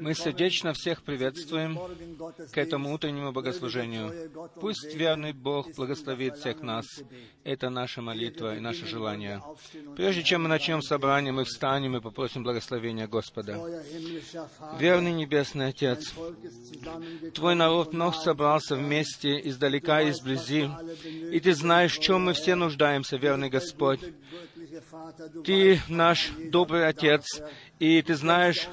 Мы сердечно всех приветствуем к этому утреннему богослужению. Пусть верный Бог благословит всех нас. Это наша молитва и наше желание. Прежде чем мы начнем собрание, мы встанем и попросим благословения Господа. Верный Небесный Отец, Твой народ вновь собрался вместе издалека и изблизи, и Ты знаешь, в чем мы все нуждаемся, верный Господь. Ты наш добрый Отец, и Ты знаешь,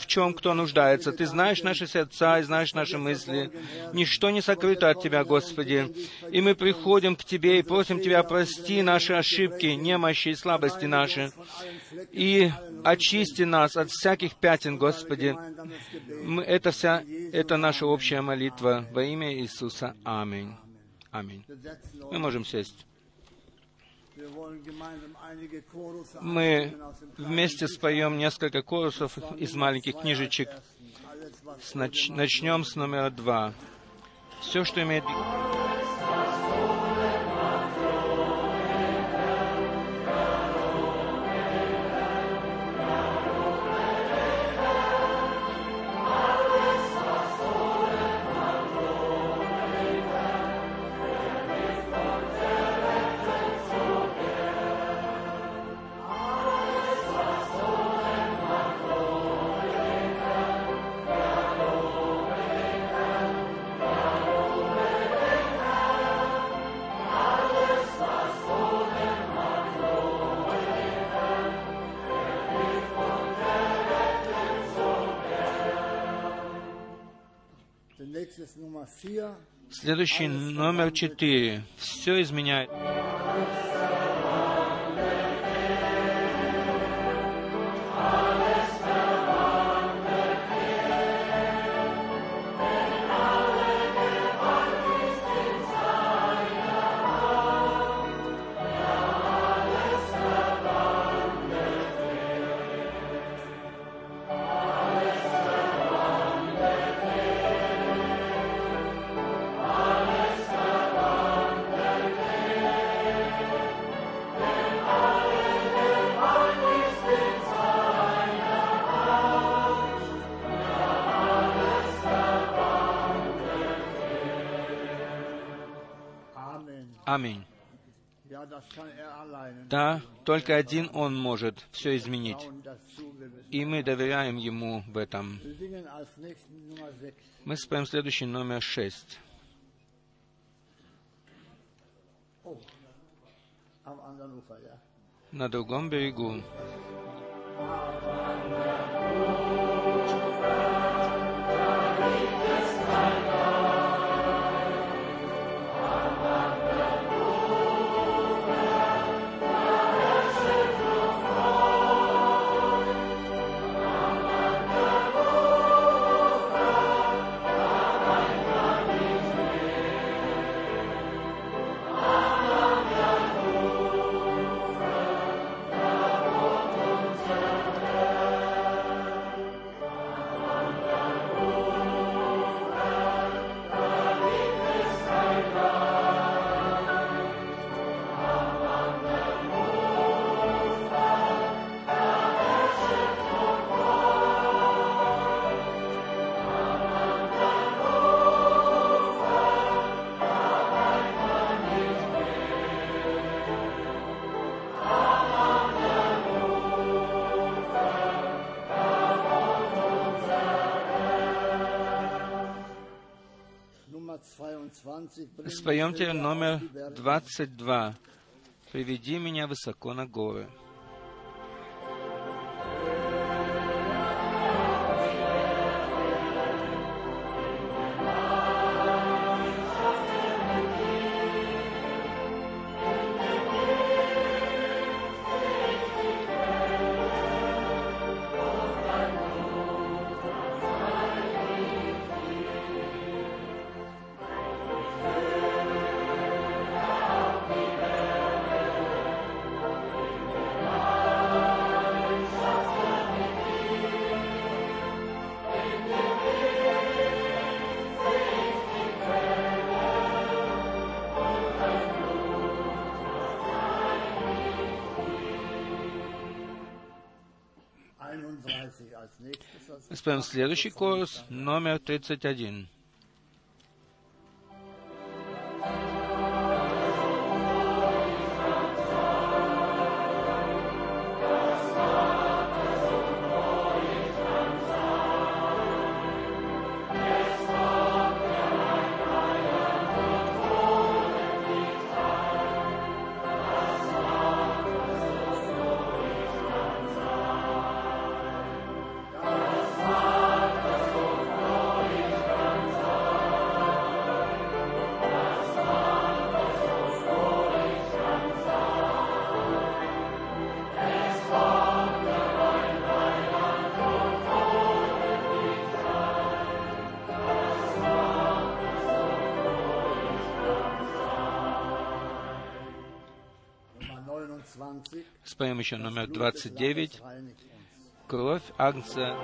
в чем кто нуждается. Ты знаешь наши сердца и знаешь наши мысли. Ничто не сокрыто от Тебя, Господи. И мы приходим к Тебе и просим Тебя, прости наши ошибки, немощи и слабости наши. И очисти нас от всяких пятен, Господи. Это наша общая молитва во имя Иисуса. Аминь. Аминь. Мы можем сесть. Мы вместе споем несколько корусов из маленьких книжечек. Начнем с номера 2. Все, что имеет... Следующий номер 4. Все изменяет. Аминь. Да, только один Он может все изменить. И мы доверяем Ему в этом. Мы споем следующий номер 6. На другом берегу. Споем теперь номер 22. «Приведи меня высоко на горы». Вспомним следующий курс, номер 31. Вспомним еще номер 29. Кровь Агнца.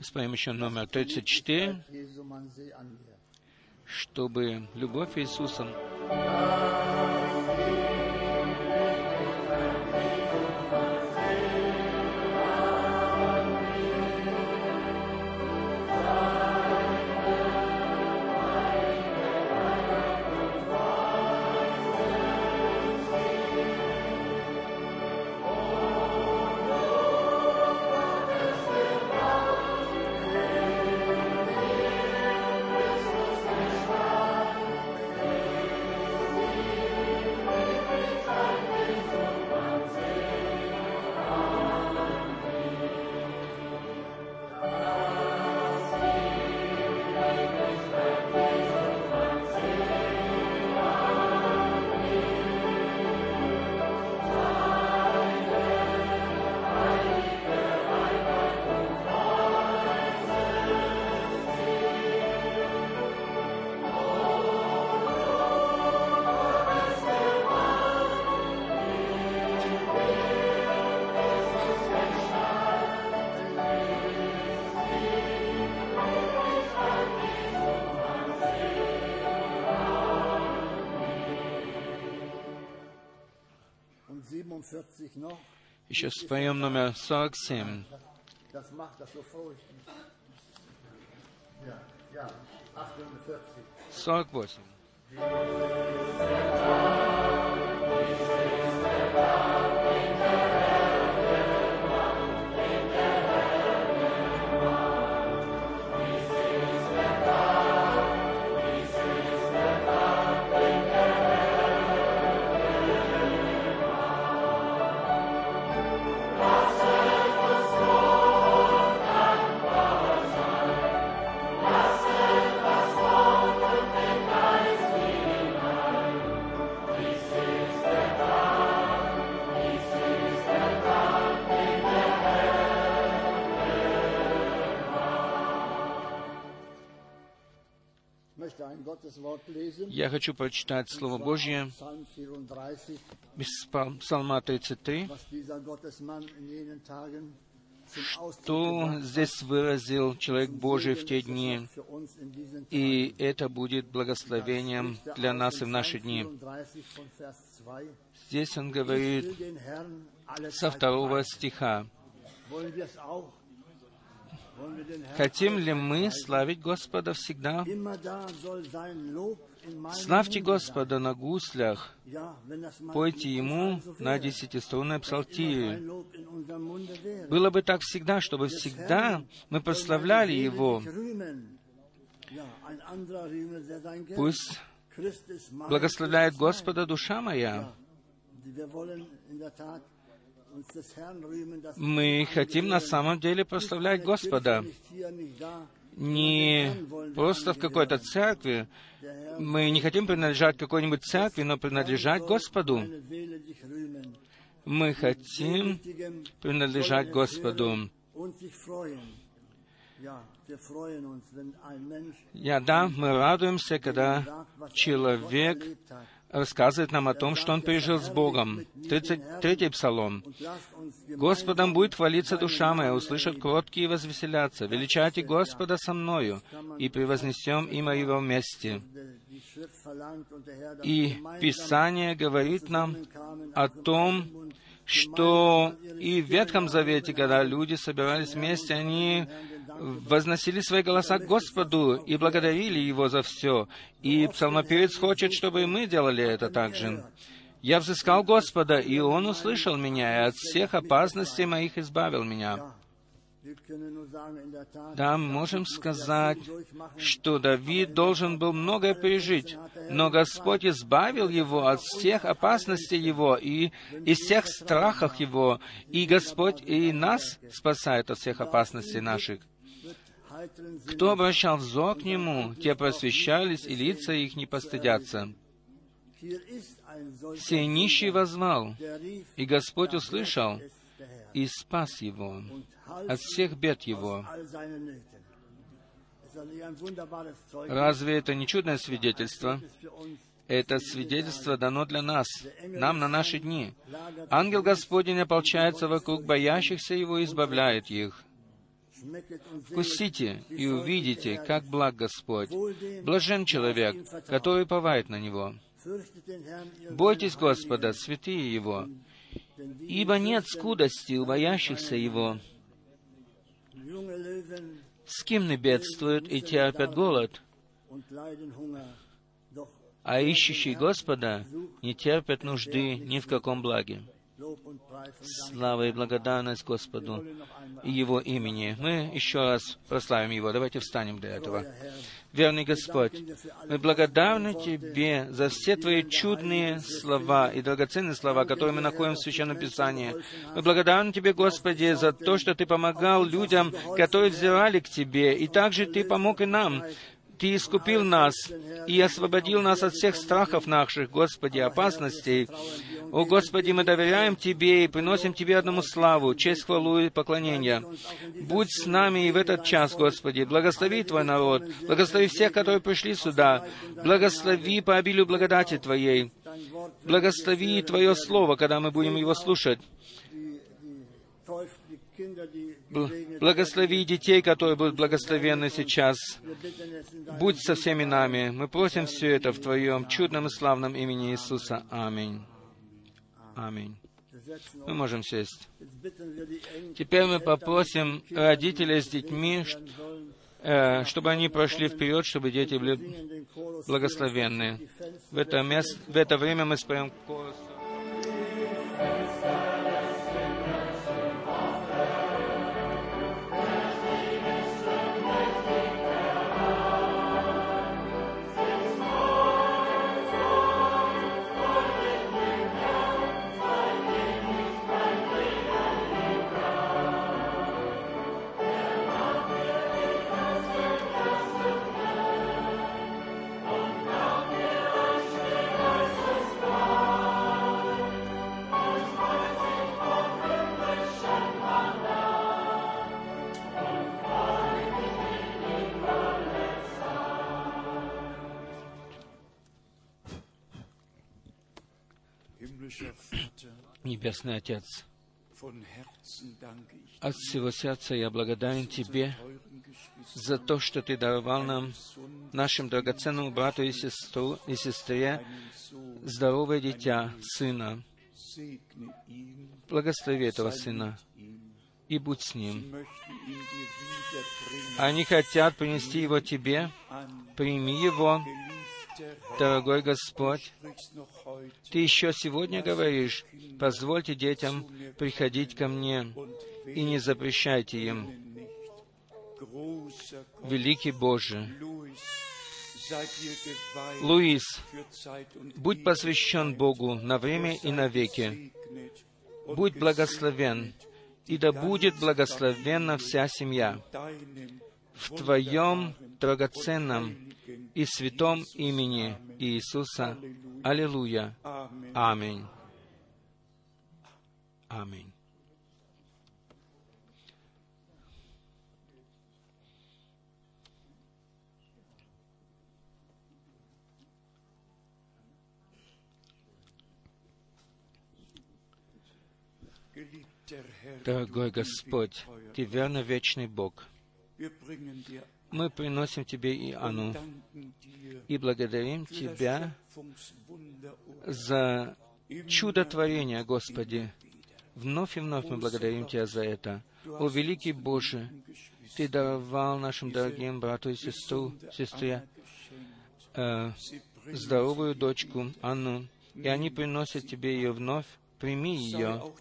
Вспомним еще номер 34, чтобы любовь Иисуса. Еще споем номер 47. Сорок восемь. Я хочу прочитать Слово Божье из Псалма 33, что здесь выразил человек Божий в те дни, и это будет благословением для нас и в наши дни. Здесь он говорит со 2 стиха. Хотим ли мы славить Господа всегда? Славьте Господа на гуслях, пойте Ему на 10-струнной псалтире. Было бы так всегда, чтобы всегда мы прославляли Его. Пусть благословляет Господа душа моя. Мы хотим на самом деле прославлять Господа. Не просто в какой-то церкви. Мы не хотим принадлежать какой-нибудь церкви, но принадлежать Господу. Мы хотим принадлежать Господу. Мы радуемся, когда человек рассказывает нам о том, что он пережил с Богом. 33-й Псалом. «Господом будет хвалиться душа моя, услышат кроткие и возвеселятся. Величайте Господа со мною, и превознесем имя Его вместе». И Писание говорит нам о том, что и в Ветхом Завете, когда люди собирались вместе, они возносили свои голоса к Господу и благодарили Его за все. И псалмопевец хочет, чтобы и мы делали это также. «Я взыскал Господа, и Он услышал меня, и от всех опасностей моих избавил меня». Да, можем сказать, что Давид должен был многое пережить, но Господь избавил его от всех опасностей его и из всех страхов его, и Господь и нас спасает от всех опасностей наших. Кто обращал взор к Нему, те просвещались, и лица их не постыдятся. Сей нищий воззвал, и Господь услышал и спас его от всех бед его. Разве это не чудное свидетельство? Это свидетельство дано для нас, нам на наши дни. Ангел Господень ополчается вокруг боящихся Его и избавляет их. Вкусите и увидите, как благ Господь. Блажен человек, который уповает на Него. Бойтесь Господа, святые Его, ибо нет скудости у боящихся Его. Скимны бедствуют и терпят голод, а ищущие Господа не терпят нужды ни в каком благе. Слава и благодарность Господу и Его имени. Мы еще раз прославим Его. Давайте встанем для этого. Верный Господь, мы благодарны Тебе за все Твои чудные слова и драгоценные слова, которые мы находим в Священном Писании. Мы благодарны Тебе, Господи, за то, что Ты помогал людям, которые взирали к Тебе, и также Ты помог и нам. Ты искупил нас и освободил нас от всех страхов наших, Господи, опасностей. О, Господи, мы доверяем Тебе и приносим Тебе одному славу, честь, хвалу и поклонение. Будь с нами и в этот час, Господи. Благослови Твой народ, благослови всех, которые пришли сюда. Благослови по обилию благодати Твоей. Благослови Твое Слово, когда мы будем его слушать. Благослови детей, которые будут благословенны сейчас. Будь со всеми нами. Мы просим все это в Твоем чудном и славном имени Иисуса. Аминь. Аминь. Мы можем сесть. Теперь мы попросим родителей с детьми, чтобы они прошли вперед, чтобы дети были благословенны. В это время мы споем корус. Небесный Отец, от всего сердца я благодарен Тебе за то, что Ты даровал нам, нашим драгоценному брату и сестре, здоровое дитя, сына. Благослови этого сына и будь с ним. Они хотят принести его Тебе, прими его. Дорогой Господь, Ты еще сегодня говоришь, позвольте детям приходить ко мне и не запрещайте им. Великий Боже, Луис, будь посвящен Богу на время и навеки. будь благословен, и да будет благословенна вся семья в Твоем драгоценном и святом имени Иисуса. Аллилуйя. Аминь. Аминь. Дорогой Господь, Ты верно вечный Бог. Мы приносим Тебе и Анну, и благодарим Тебя за чудотворение, Господи. Вновь и вновь мы благодарим Тебя за это. О, великий Боже, Ты даровал нашим дорогим брату и сестре здоровую дочку Анну, и они приносят Тебе ее вновь. Прими ее.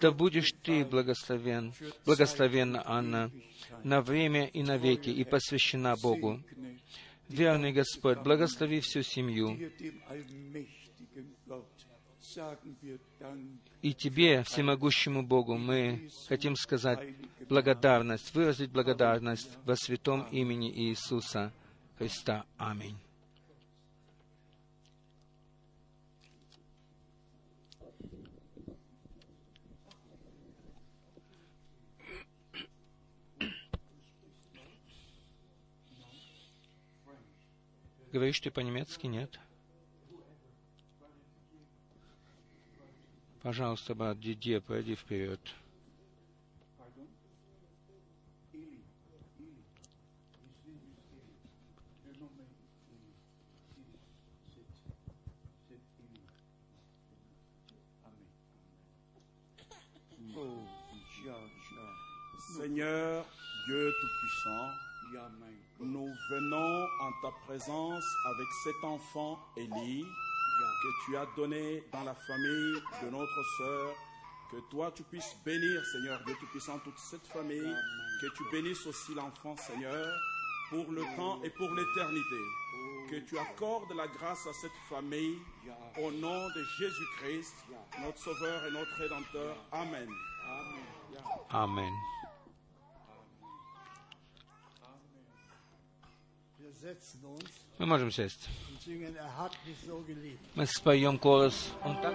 Да будешь Ты благословен, благословенна Анна, на время и навеки, и посвящена Богу. Верный Господь, благослови всю семью. И Тебе, всемогущему Богу, мы хотим сказать благодарность, выразить благодарность во святом имени Иисуса Христа. Аминь. Говоришь ты по-немецки? Нет? Пожалуйста, брат Дидье, пойди вперед. Сеньор, Dieu Tout-Puissant, nous venons en ta présence avec cet enfant Élie que tu as donné dans la famille de notre sœur, que toi tu puisses bénir, Seigneur, Dieu Tout-Puissant, toute cette famille, que tu bénisses aussi l'enfant, Seigneur, pour le temps et pour l'éternité, que tu accordes la grâce à cette famille, au nom de Jésus-Christ, notre Sauveur et notre Rédempteur. Amen. Amen. Мы можем сесть. Мы споем голос. Он так...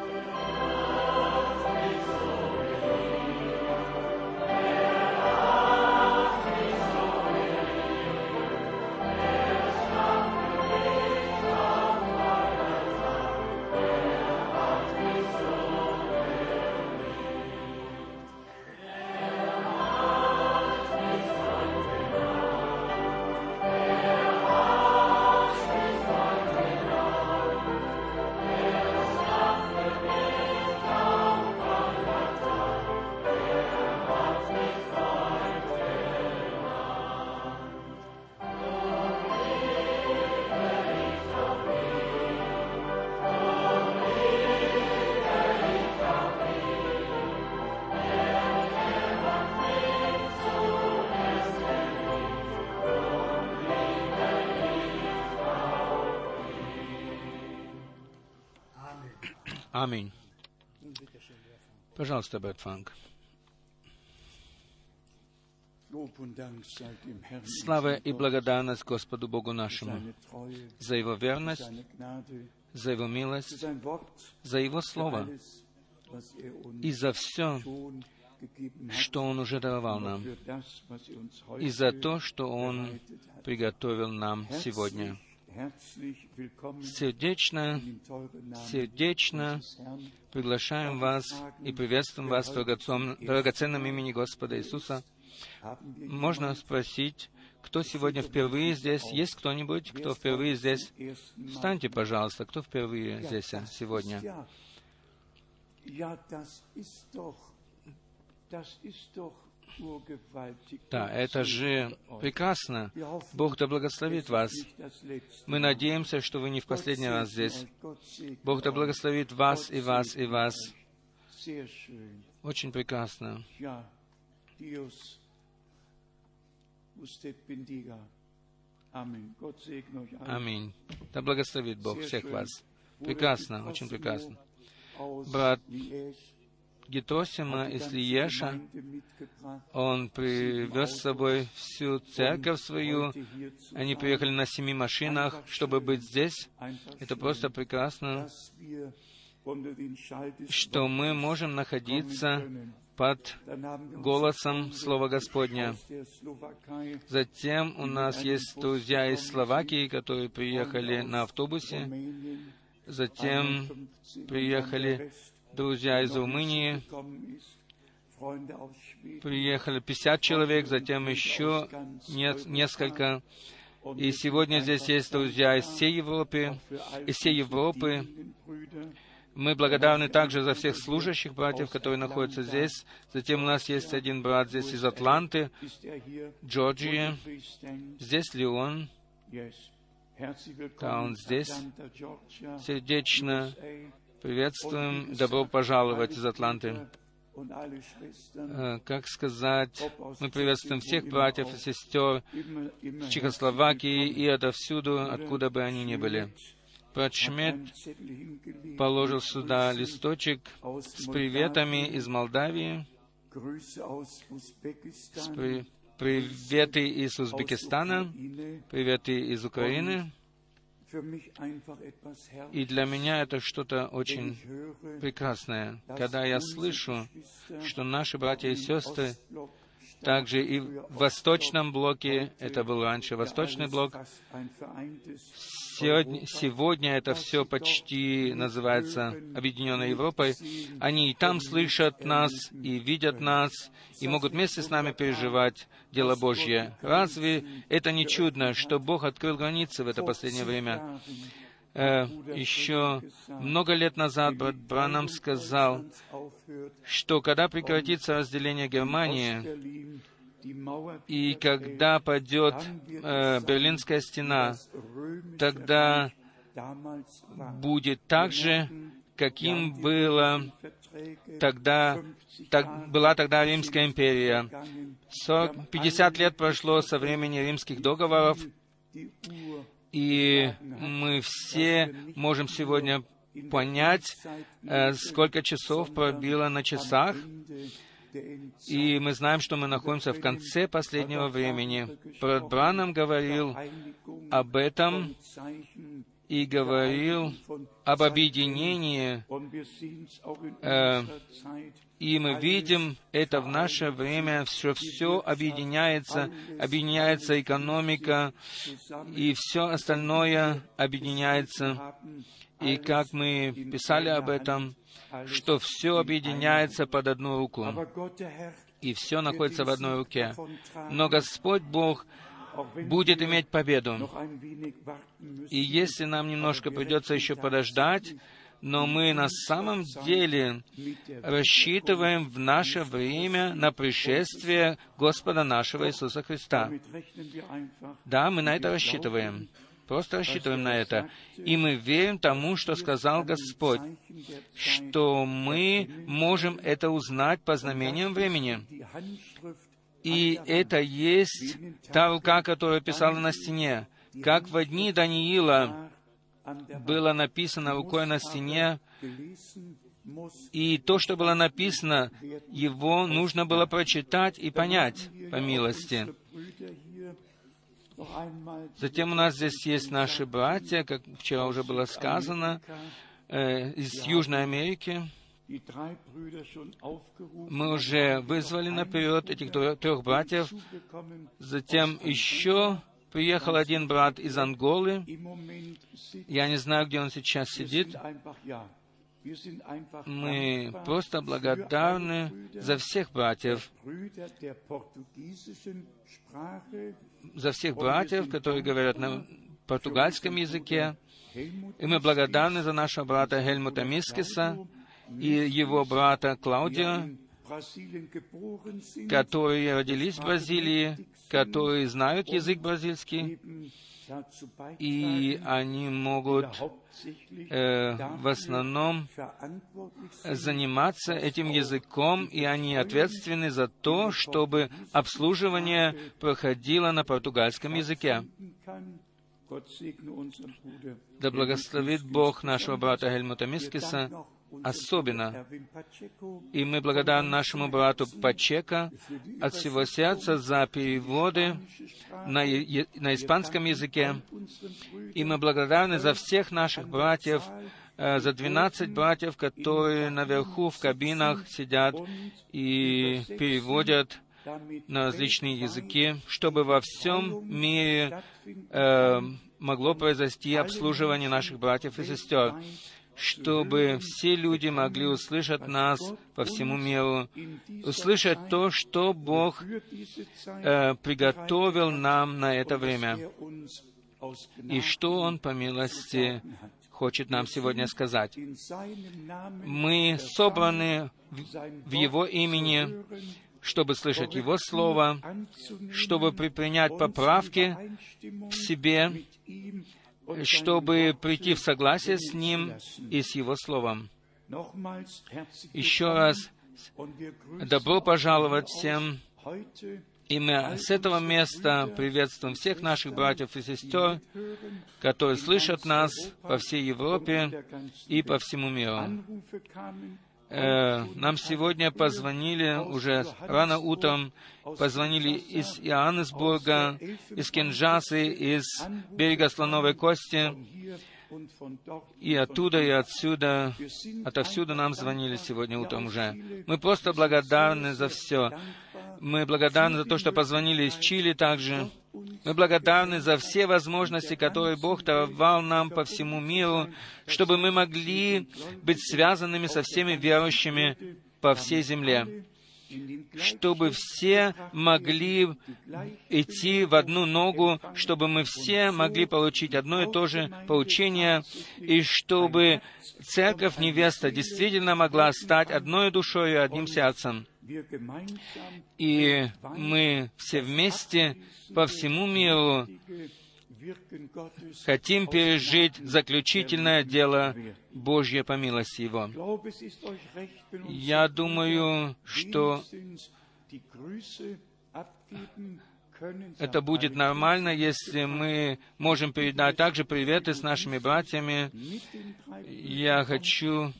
Аминь. Пожалуйста, брат Франк. Слава и благодарность Господу Богу нашему за Его верность, за Его милость, за Его Слово и за все, что Он уже даровал нам, и за то, что Он приготовил нам сегодня. Сердечно приглашаем вас и приветствуем вас в драгоценном имени Господа Иисуса. Можно спросить, кто сегодня впервые здесь? Есть кто-нибудь, кто впервые здесь? Встаньте, пожалуйста, кто впервые здесь сегодня? Да, это же прекрасно. Бог да благословит вас. Мы надеемся, что вы не в последний раз здесь. Бог да благословит вас и вас и вас. Очень прекрасно. Аминь. Да благословит Бог всех вас. Прекрасно, очень прекрасно. брат Гитросима из Слиеша, он привез с собой всю церковь свою. Они приехали на 7 машинах, чтобы быть здесь. Это просто прекрасно, что мы можем находиться под голосом Слова Господня. Затем у нас есть друзья из Словакии, которые приехали на автобусе. Затем приехали друзья из Румынии. Приехали 50 человек, затем еще несколько. И сегодня здесь есть друзья из всей Европы. Мы благодарны также за всех служащих братьев, которые находятся здесь. Затем у нас есть один брат здесь из Атланты, Джорджии. Здесь Леон. Да, он здесь. Сердечно приветствуем. Добро пожаловать из Атланты. Как сказать, мы приветствуем всех братьев и сестер с Чехословакии и отовсюду, откуда бы они ни были. Брат Шмед положил сюда листочек с приветами из Молдавии, приветы из Узбекистана, приветы из Украины. И для меня это что-то очень прекрасное, когда я слышу, что наши братья и сестры, также и в Восточном блоке, это был раньше Восточный блок, сегодня это все почти называется Объединенной Европой, они и там слышат нас, и видят нас, и могут вместе с нами переживать дело Божье. Разве это не чудно, что Бог открыл границы в это последнее время? Еще много лет назад брат Бранам сказал, что когда прекратится разделение Германии, и когда падет Берлинская стена, тогда будет так же, каким была тогда Римская империя. 50 лет прошло со времени римских договоров, и мы все можем сегодня понять, сколько часов пробило на часах, и мы знаем, что мы находимся в конце последнего времени. Брат Бранам говорил об этом и говорил об объединении, и мы видим это в наше время, что все объединяется, объединяется экономика, и все остальное объединяется. И как мы писали об этом, что все объединяется под одну руку, и все находится в одной руке. Но Господь Бог будет иметь победу. И если нам немножко придется еще подождать, но мы на самом деле рассчитываем в наше время на пришествие Господа нашего Иисуса Христа. Да, мы на это рассчитываем. Просто рассчитываем на это. И мы верим тому, что сказал Господь, что мы можем это узнать по знамениям времени. И это есть та рука, которая писала на стене. Как во дни Даниила было написано рукой на стене, и то, что было написано, его нужно было прочитать и понять, по милости. Затем у нас здесь есть наши братья, как вчера уже было сказано, из Южной Америки. Мы уже вызвали наперед этих 3 братьев. Затем еще приехал один брат из Анголы. Я не знаю, где он сейчас сидит. Мы просто благодарны за всех братьев, которые говорят на португальском языке. И мы благодарны за нашего брата Хельмута Мискиса и его брата Клаудио, которые родились в Бразилии, которые знают язык бразильский, и они могут в основном заниматься этим языком, и они ответственны за то, чтобы обслуживание проходило на португальском языке. Да благословит Бог нашего брата Хельмута Мискиса. особенно. И мы благодарны нашему брату Пачека от всего сердца за переводы на испанском языке. И мы благодарны за всех наших братьев, за 12 братьев, которые наверху в кабинах сидят и переводят на различные языки, чтобы во всем мире могло произойти обслуживание наших братьев и сестер, чтобы все люди могли услышать нас по всему миру, услышать то, что Бог приготовил нам на это время, и что Он по милости хочет нам сегодня сказать. Мы собраны в Его имени, чтобы слышать Его Слово, чтобы принять поправки в себе, чтобы прийти в согласие с Ним и с Его Словом. Еще раз добро пожаловать всем, и мы с этого места приветствуем всех наших братьев и сестер, которые слышат нас по всей Европе и по всему миру. Нам сегодня позвонили уже рано утром, позвонили из Иоаннесбурга, из Киншасы, из берега Слоновой Кости, и оттуда, и отсюда, отовсюду нам звонили сегодня утром уже. Мы просто благодарны за все. Мы благодарны за то, что позвонили из Чили также. Мы благодарны за все возможности, которые Бог даровал нам по всему миру, чтобы мы могли быть связанными со всеми верующими по всей земле, чтобы все могли идти в одну ногу, чтобы мы все могли получить одно и то же поучение, и чтобы Церковь Невеста действительно могла стать одной душой и одним сердцем. И мы все вместе по всему миру хотим пережить заключительное дело Божье по милости Его. Я думаю, что это будет нормально, если мы можем передать также приветы с нашими братьями. Я хочу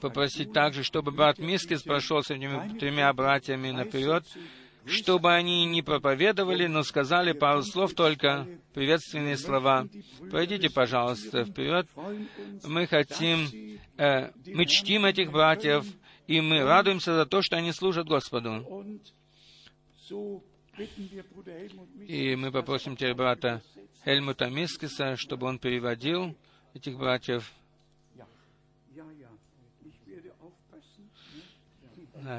попросить также, чтобы брат Мискис прошел с этими тремя братьями наперед, чтобы они не проповедовали, но сказали пару слов только, приветственные слова. Пройдите, пожалуйста, вперед. Мы хотим, мы чтим этих братьев, и мы радуемся за то, что они служат Господу. И мы попросим теперь брата Хельмута Мискиса, чтобы он переводил этих братьев.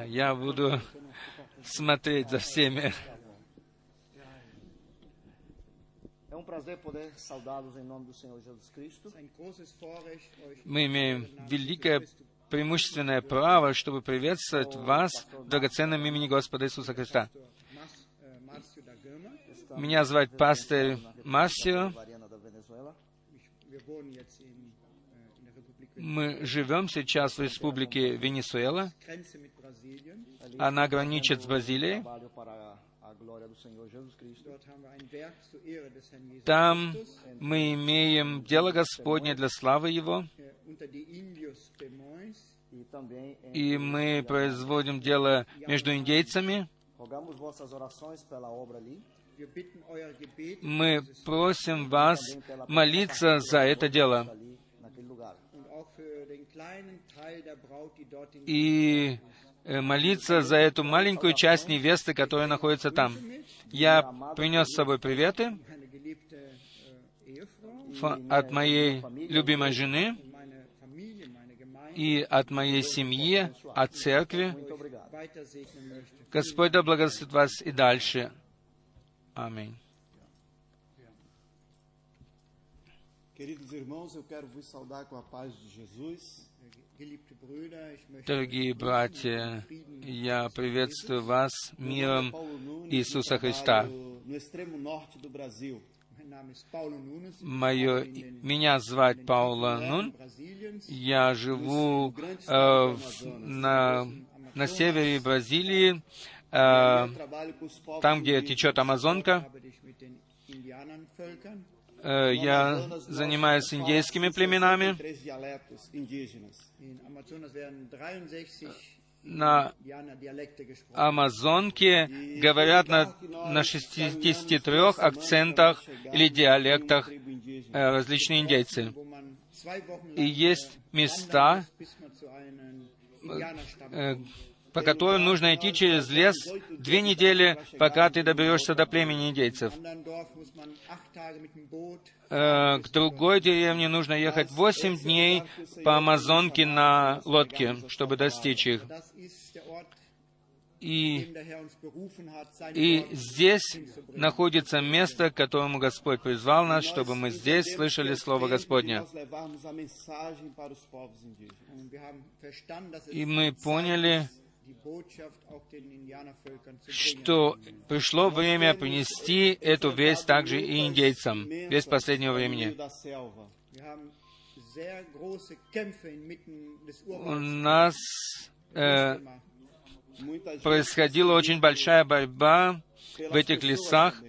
Я буду смотреть за всеми. Мы имеем великое преимущественное право, чтобы приветствовать вас в драгоценном имени Господа Иисуса Христа. Меня зовут пастор Марсио. Мы живем сейчас в Республике Венесуэла. Она граничит с Бразилией. Там мы имеем дело Господне для славы Его. И мы производим дело между индейцами. Мы просим вас молиться за это дело. И молиться за эту маленькую часть невесты, которая находится там. Я принес с собой приветы от моей любимой жены и от моей семьи, от церкви. Господь да благословит вас и дальше. Аминь. Дорогие братья, я приветствую вас миром Иисуса Христа. Меня зовут Паулу Нун. Я живу на севере Бразилии, там, где течет Амазонка. Я занимаюсь индейскими племенами. На Амазонке говорят на 63 акцентах или диалектах различные индейцы. И есть места, по которым нужно идти через лес 2 недели, пока ты доберешься до племени индейцев. К другой деревне нужно ехать 8 дней по Амазонке на лодке, чтобы достичь их. И здесь находится место, к которому Господь призвал нас, чтобы мы здесь слышали Слово Господне. И мы поняли, что пришло время принести эту весть также и индейцам, весть последнего времени. У нас происходила очень большая борьба в этих лесах,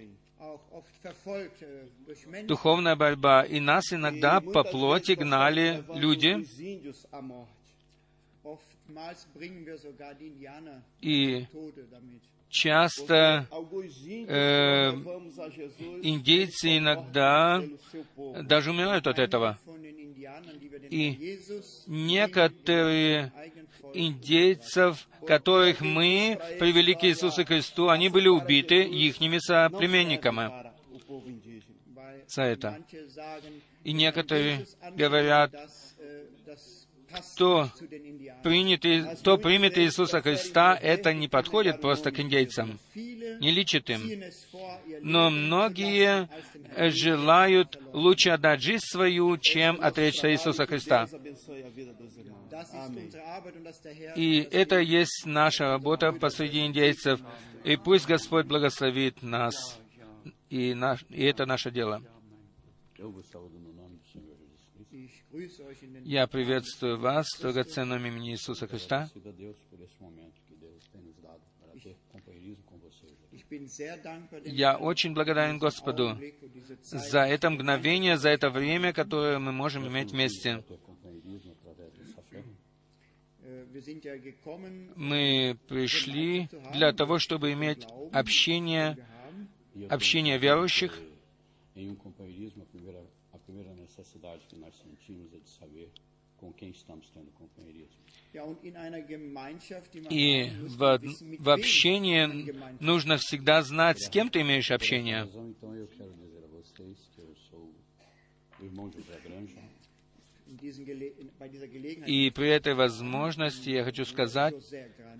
духовная борьба, и нас иногда по плоти гнали люди, и часто индейцы иногда даже умирают от этого. И некоторые индейцев, которых мы привели к Иисусу Христу, они были убиты ихними соплеменниками за это. И некоторые говорят, кто примет Иисуса Христа, это не подходит просто к индейцам, не личит им. Но многие желают лучше отдать жизнь свою, чем отречься Иисуса Христа. И это есть наша работа посреди индейцев. И пусть Господь благословит нас, и это наше дело. Я приветствую вас в драгоценном имени Иисуса Христа. Я очень благодарен Господу за это мгновение, за это время, которое мы можем иметь вместе. Мы пришли для того, чтобы иметь общение верующих. И в общении нужно всегда знать, с кем ты имеешь общение. И при этой возможности я хочу сказать,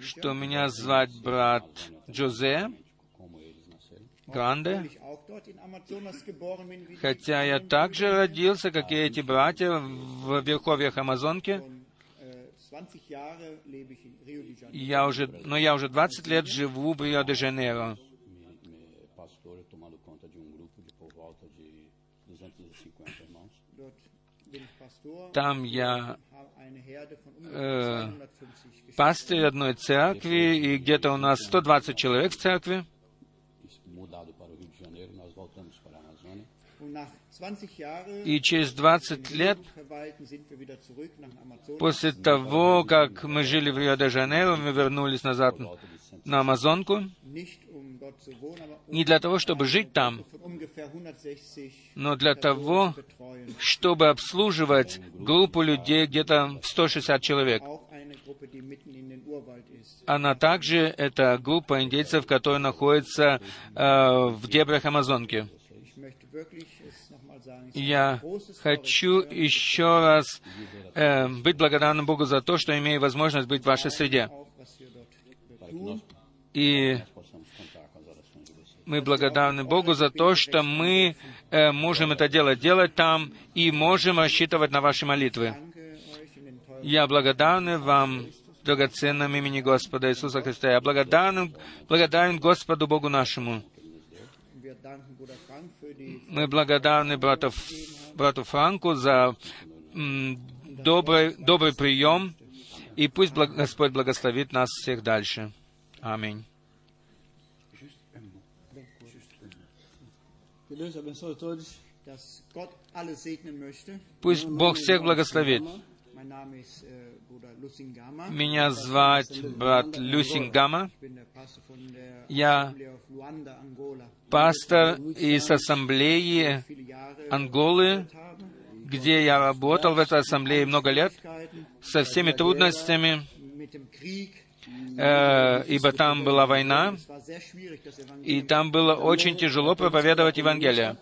что меня звать брат Джозе Grandes, хотя я также родился, как и эти братья, в верховьях Амазонки. Я уже 20 лет живу в Рио-де-Жанейро. Там я пастырь одной церкви, и где-то у нас 120 человек в церкви. И через 20 лет, после того, как мы жили в Рио-де-Жанейро, мы вернулись назад на Амазонку, не для того, чтобы жить там, но для того, чтобы обслуживать группу людей, где-то 160 человек. Она также, это группа индейцев, которая находится в дебрях Амазонки. Я хочу еще раз быть благодарным Богу за то, что имею возможность быть в вашей среде. И мы благодарны Богу за то, что мы можем это делать там и можем рассчитывать на ваши молитвы. Я благодарен вам в драгоценном имени Господа Иисуса Христа. Я благодарен Господу Богу нашему. Мы благодарны брату Франку за добрый прием, и пусть Господь благословит нас всех дальше. Аминь. Пусть Бог всех благословит. Меня звать брат Лусингама. Я пастор из ассамблеи Анголы, где я работал в этой ассамблее много лет, со всеми трудностями, ибо там была война, и там было очень тяжело проповедовать Евангелие.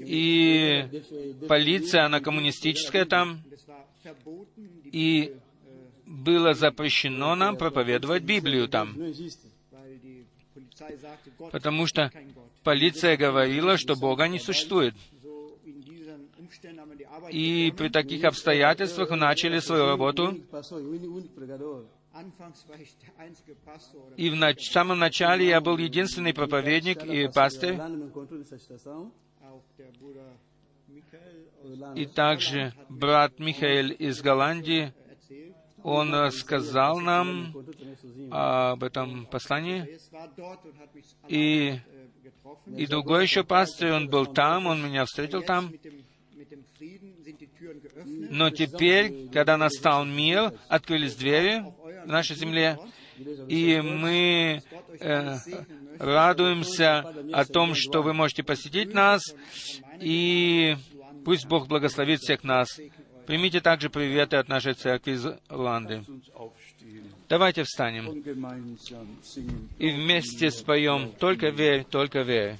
И полиция, она коммунистическая там, и было запрещено нам проповедовать Библию там, потому что полиция говорила, что Бога не существует. И при таких обстоятельствах начали свою работу. И в самом начале я был единственный проповедник и пастырь. И также брат Михаил из Голландии, он рассказал нам об этом послании. И другой еще пастырь, он был там, он меня встретил там. Но теперь, когда настал мир, открылись двери в нашей земле, и мы радуемся о том, что вы можете посетить нас, и пусть Бог благословит всех нас. Примите также приветы от нашей церкви из Ирланды. Давайте встанем и вместе споем «Только верь, только верь».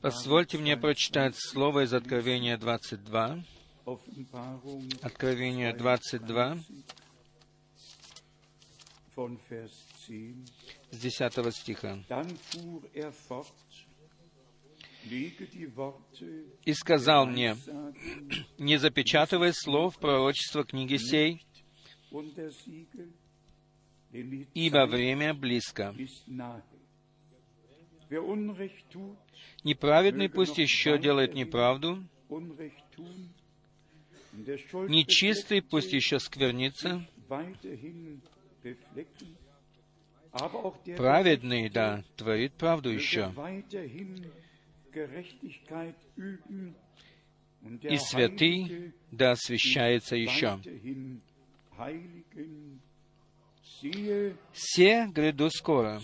Позвольте мне прочитать слово из Откровения 22. Откровение 22, с 10 стиха. «И сказал мне: не запечатывай слов пророчества книги сей, ибо время близко. Неправедный пусть еще делает неправду, нечистый пусть еще сквернится, праведный, да, творит правду еще, и святый, да, освящается еще. Се, гряду скоро,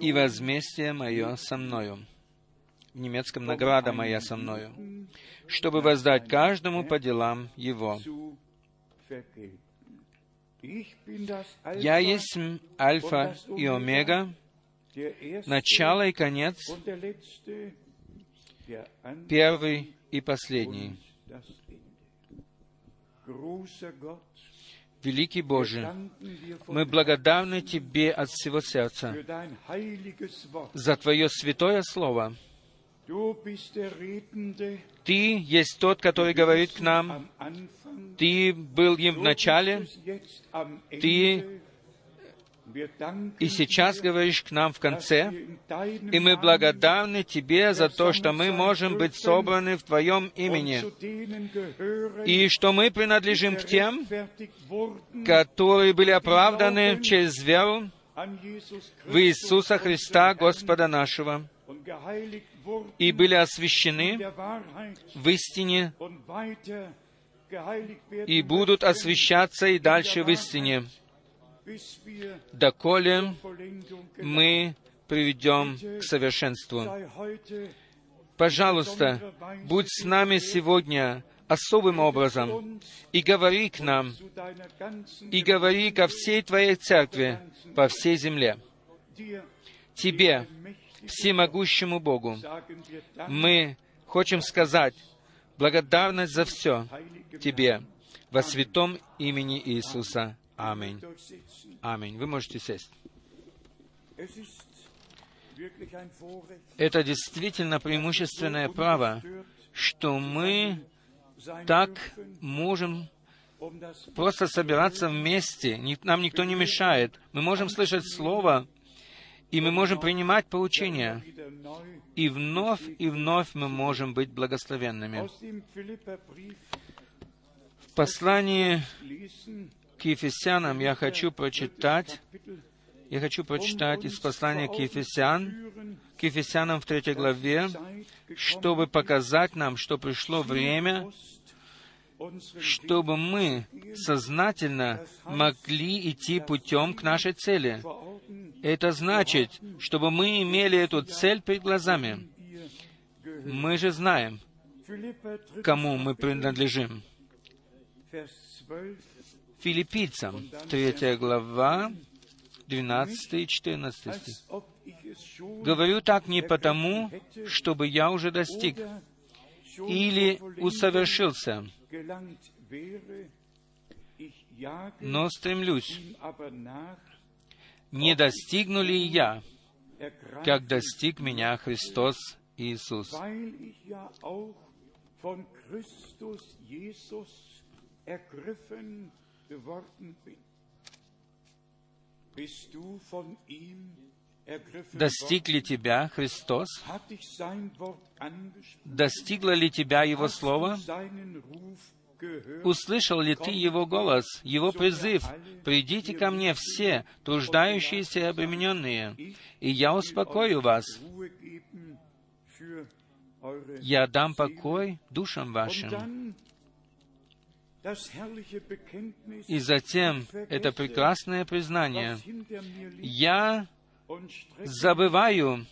и возмездие мое со мною». В немецком «награда моя со мною», чтобы воздать каждому по делам его. Я есть Альфа и Омега, начало и конец, первый и последний. Великий Боже, мы благодарны Тебе от всего сердца за Твое святое Слово. Ты есть Тот, который говорит к нам. Ты был им в начале. Ты и сейчас говоришь к нам в конце. И мы благодарны Тебе за то, что мы можем быть собраны в Твоем имени. И что мы принадлежим к тем, которые были оправданы через веру, в Иисуса Христа, Господа нашего, и были освящены в истине, и будут освящаться и дальше в истине, доколе мы приведем к совершенству. Пожалуйста, будь с нами сегодня особым образом и говори к нам, и говори ко всей Твоей Церкви по всей земле. Тебе, всемогущему Богу, мы хотим сказать благодарность за все Тебе во святом имени Иисуса. Аминь. Аминь. Вы можете сесть. Это действительно преимущественное право, что мы так можем просто собираться вместе. Нам никто не мешает. Мы можем слышать Слово, и мы можем принимать поучения. И вновь мы можем быть благословенными. В послании к Ефесянам я хочу прочитать из послания к Ефесянам в 3 главе, чтобы показать нам, что пришло время, чтобы мы сознательно могли идти путем к нашей цели. Это значит, чтобы мы имели эту цель перед глазами. Мы же знаем, кому мы принадлежим. Филиппийцам, 3 глава, 12 и 14 стих. «Говорю так не потому, чтобы я уже достиг или усовершился, но стремлюсь. Не достигну ли я, как достиг меня Христос Иисус?» Достиг ли тебя Христос? Достигло ли тебя Его Слово? Услышал ли ты Его голос, Его призыв? «Придите ко мне все, труждающиеся и обремененные, и я успокою вас. Я дам покой душам вашим». И затем это прекрасное признание: «Я забываю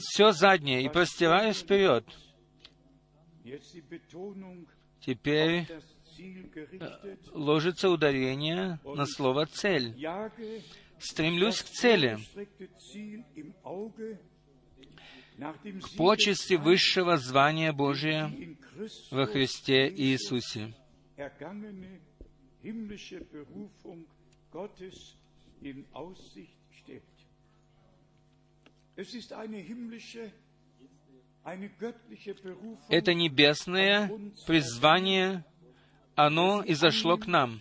все заднее и простираюсь вперед». Теперь ложится ударение на слово «цель». «Стремлюсь к цели, к почести высшего звания Божия во Христе Иисусе». Это небесное призвание, оно изошло к нам.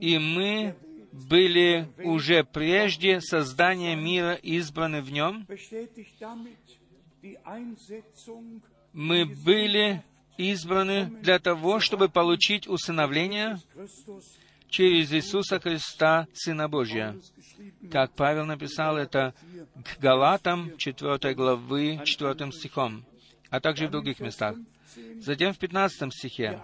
И мы были уже прежде создания мира избраны в Нем. Мы были избраны для того, чтобы получить усыновление через Иисуса Христа, Сына Божия. Как Павел написал это к Галатам, 4 главы, 4 стихом, а также в других местах. Затем в 15 стихе.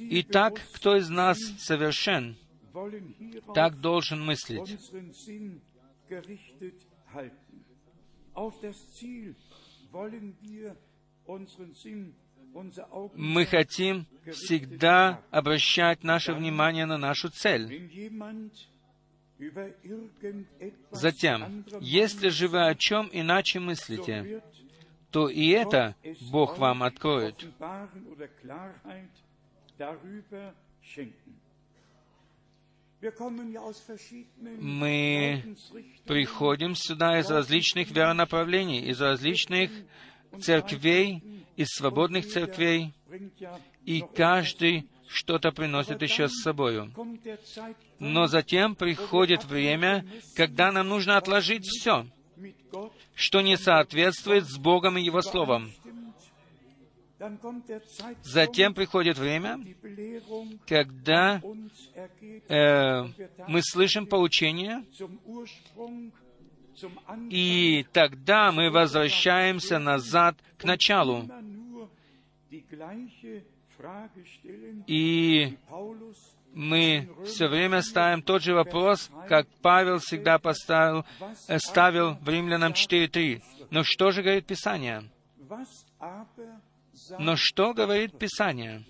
«Итак, кто из нас совершен, так должен мыслить». Мы хотим всегда обращать наше внимание на нашу цель. Затем, если же вы о чем иначе мыслите, то и это Бог вам откроет. Мы приходим сюда из различных веронаправлений, из различных церквей, из свободных церквей, и каждый что-то приносит еще с собою. Но затем приходит время, когда нам нужно отложить все, что не соответствует с Богом и Его Словом. Затем приходит время, когда мы слышим поучение, и тогда мы возвращаемся назад к началу. И мы все время ставим тот же вопрос, как Павел всегда ставил в Римлянам 4:3. Но что же говорит Писание? Но что говорит Писание?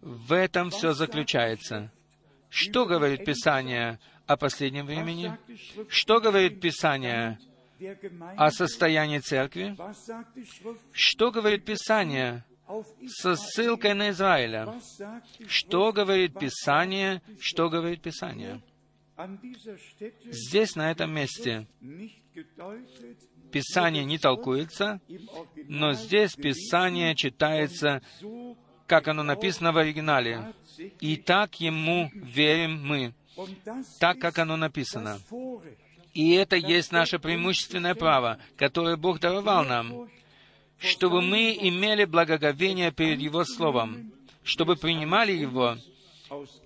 В этом все заключается. Что говорит Писание о последнем времени? Что говорит Писание о состоянии церкви? Что говорит Писание со ссылкой на Израиля? Что говорит Писание? Что говорит Писание? Здесь, на этом месте, Писание не толкуется, но здесь Писание читается, как оно написано в оригинале. И так ему верим мы, так, как оно написано. И это есть наше преимущественное право, которое Бог даровал нам, чтобы мы имели благоговение перед Его Словом, чтобы принимали Его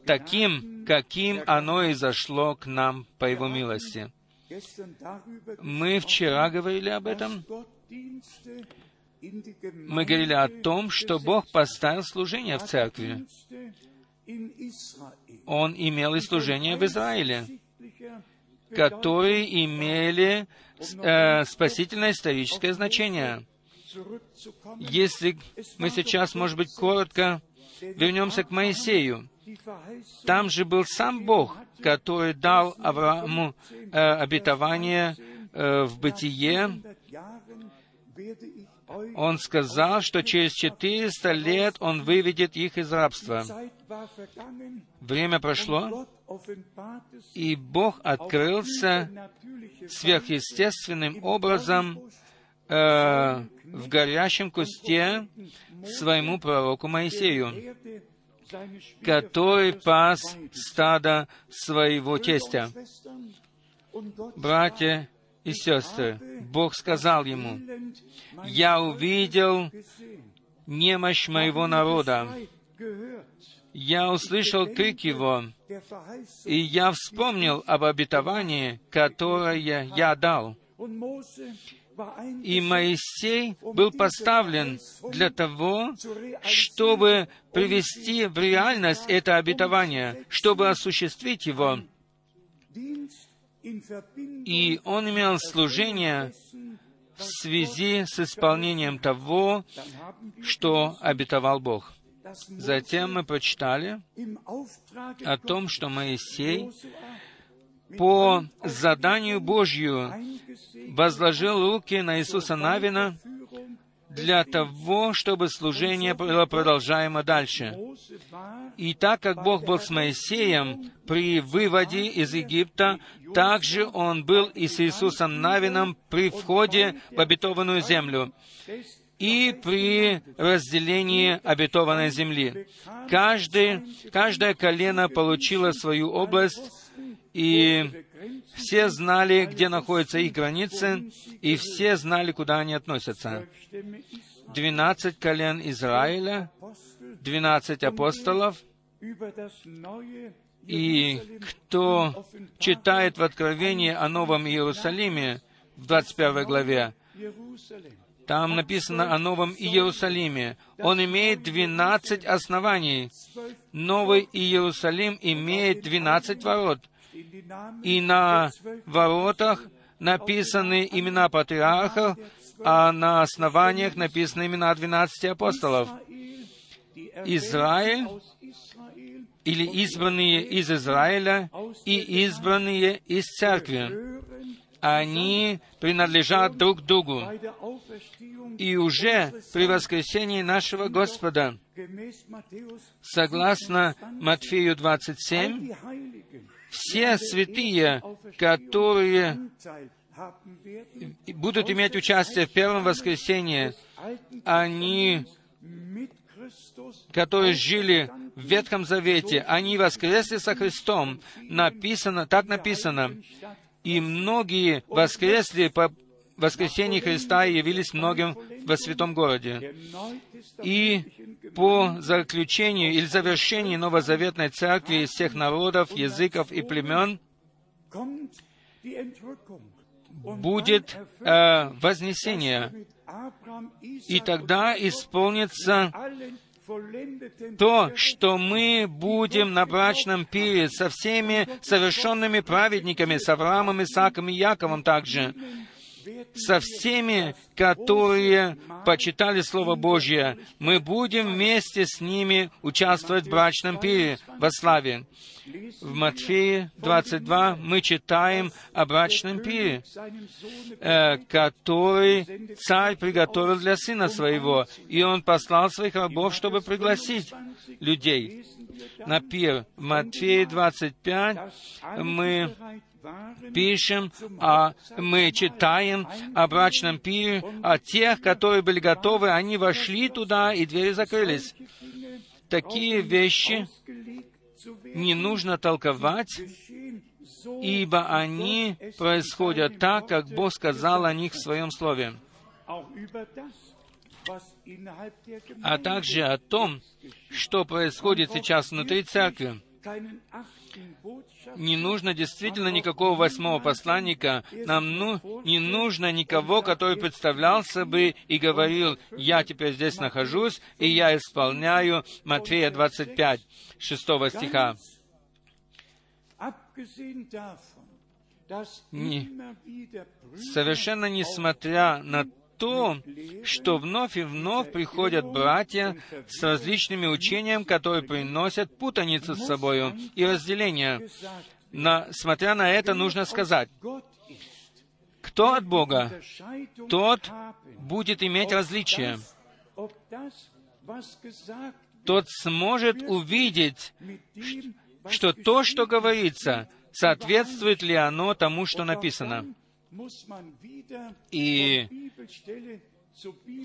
таким, каким оно и зашло к нам по Его милости. Мы вчера говорили об этом. Мы говорили о том, что Бог поставил служение в церкви. Он имел и служение в Израиле, которые имели спасительное историческое значение. Если мы сейчас, может быть, коротко вернемся к Моисею. Там же был сам Бог, который дал Аврааму обетование в Бытие. Он сказал, что через 400 лет он выведет их из рабства. Время прошло, и Бог открылся сверхъестественным образом в горящем кусте своему пророку Моисею, который пас стадо своего тестя. Братья и сестры, Бог сказал ему: «Я увидел немощь моего народа, я услышал крик его, и я вспомнил об обетовании, которое я дал». И Моисей был поставлен для того, чтобы привести в реальность это обетование, чтобы осуществить его. И он имел служение в связи с исполнением того, что обетовал Бог. Затем мы прочитали о том, что Моисей по заданию Божью возложил руки на Иисуса Навина для того, чтобы служение было продолжаемо дальше. И так как Бог был с Моисеем при выводе из Египта, так же Он был и с Иисусом Навином при входе в обетованную землю и при разделении обетованной земли. Каждое колено получило свою область, и все знали, где находятся их границы, и все знали, куда они относятся. 12 колен Израиля, 12 апостолов, и кто читает в Откровении о Новом Иерусалиме в 21 главе, там написано о Новом Иерусалиме. Он имеет 12 оснований. Новый Иерусалим имеет 12 ворот. И на воротах написаны имена патриархов, а на основаниях написаны имена 12 апостолов. Израиль, или избранные из Израиля, и избранные из церкви. Они принадлежат друг другу. И уже при воскресении нашего Господа, согласно Матфею 27, все святые, которые будут иметь участие в первом воскресении, они, которые жили в Ветхом Завете, они воскресли со Христом. Написано, так написано. И многие воскресли воскресении Христа явились многим во святом городе. И по заключению или завершении новозаветной церкви из всех народов, языков и племен будет вознесение. И тогда исполнится то, что мы будем на брачном пире со всеми совершенными праведниками, с Авраамом, Исааком и Яковом также, со всеми, которые почитали Слово Божье. Мы будем вместе с ними участвовать в брачном пире во славе. В Матфея 22 мы читаем о брачном пире, который царь приготовил для сына своего, и он послал своих рабов, чтобы пригласить людей на пир. В Матфея 25 мы читаем о брачном пире, о тех, которые были готовы, они вошли туда, и двери закрылись. Такие вещи не нужно толковать, ибо они происходят так, как Бог сказал о них в Своем Слове. А также о том, что происходит сейчас внутри церкви. Не нужно действительно никакого восьмого посланника, нам не нужно никого, который представлялся бы и говорил: «Я теперь здесь нахожусь, и я исполняю Матфея 25, 6 стиха». Совершенно несмотря на то, что вновь и вновь приходят братья с различными учениями, которые приносят путаницу с собою и разделение. Смотря на это, нужно сказать: кто от Бога, тот будет иметь различия. Тот сможет увидеть, что то, что говорится, соответствует ли оно тому, что написано. И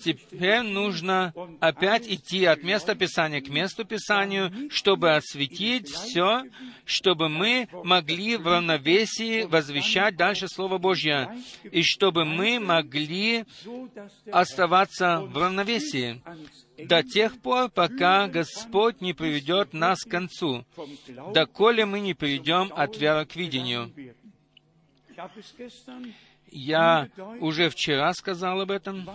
теперь нужно опять идти от места Писания к месту Писанию, чтобы осветить все, чтобы мы могли в равновесии возвещать дальше Слово Божье, и чтобы мы могли оставаться в равновесии до тех пор, пока Господь не приведет нас к концу, доколе мы не перейдем от веры к видению. Я уже вчера сказал об этом,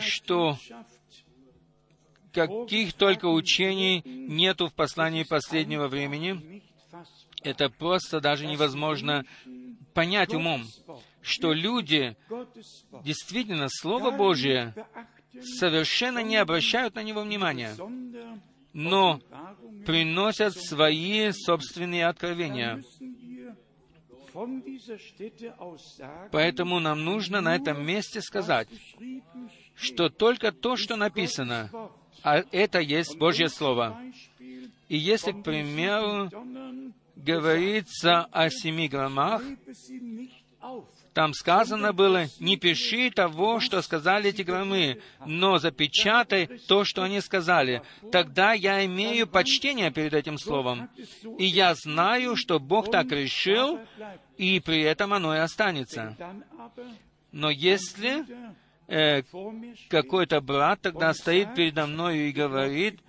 что каких только учений нету в послании последнего времени. Это просто даже невозможно понять умом, что люди действительно Слово Божие совершенно не обращают на него внимания, но приносят свои собственные откровения. Поэтому нам нужно на этом месте сказать, что только то, что написано, а это есть Божье Слово. И если, к примеру, говорится о 7 громах, там сказано было: «Не пиши того, что сказали эти громы, но запечатай то, что они сказали». Тогда я имею почтение перед этим словом, и я знаю, что Бог так решил, и при этом оно и останется. Но если какой-то брат тогда стоит передо мною и говорит: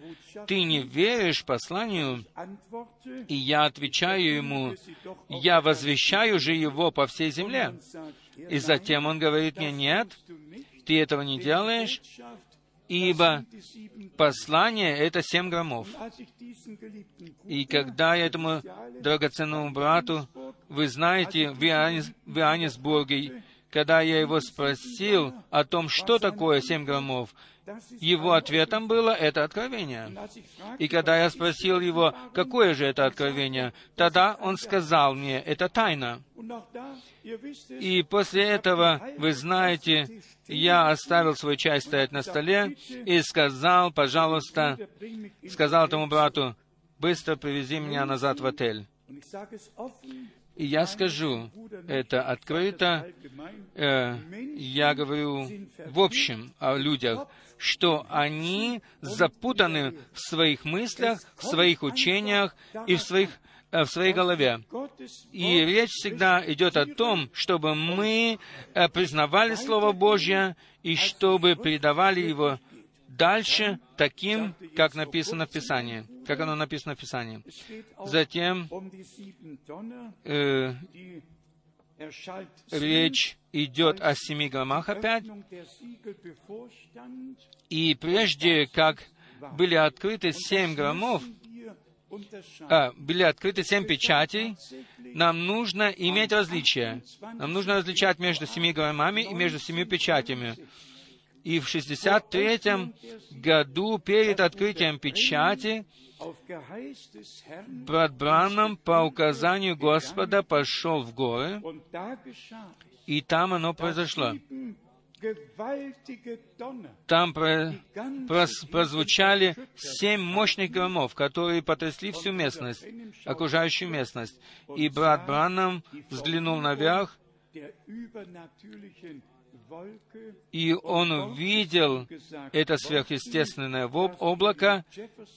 «Ты не веришь посланию?» И я отвечаю ему: «Я возвещаю же его по всей земле». И затем он говорит мне: «Нет, ты этого не делаешь, ибо послание — это 7 громов». И когда я этому драгоценному брату, вы знаете, в Иоаннесбурге, когда я его спросил о том, что такое 7 громов, его ответом было: «Это откровение». И когда я спросил его, какое же это откровение, тогда он сказал мне: «Это тайна». И после этого, вы знаете, я оставил свой чай стоять на столе и сказал: «Пожалуйста», сказал тому брату: «Быстро привези меня назад в отель». И я скажу это открыто, я говорю в общем о людях, что они запутаны в своих мыслях, в своих учениях и в своей голове. И речь всегда идет о том, чтобы мы признавали Слово Божье и чтобы передавали его дальше таким, как написано в Писании, как оно написано в Писании. Затем речь идет о 7 громах опять. И прежде как были открыты 7 громов, были открыты 7 печатей, нам нужно иметь различия. Нам нужно различать между 7 громами и между 7 печатями. И в 63-м году, перед открытием печати, брат Бранам по указанию Господа пошел в горы, и там оно произошло. Там прозвучали 7 мощных громов, которые потрясли всю местность, окружающую местность. И брат Бранам взглянул наверх, и он увидел это сверхъестественное облако,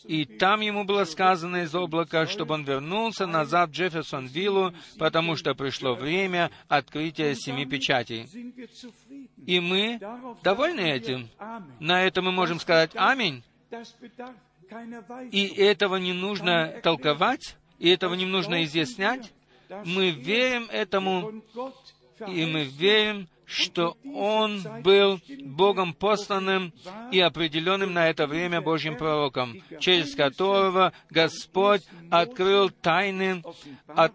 и там ему было сказано из облака, чтобы он вернулся назад в Джефферсон-виллу, потому что пришло время открытия 7 печатей. И мы довольны этим. На это мы можем сказать «Аминь». И этого не нужно толковать, и этого не нужно изъяснять. Мы верим этому, и мы верим, что Он был Богом посланным и определенным на это время Божьим пророком, через которого Господь открыл тайны от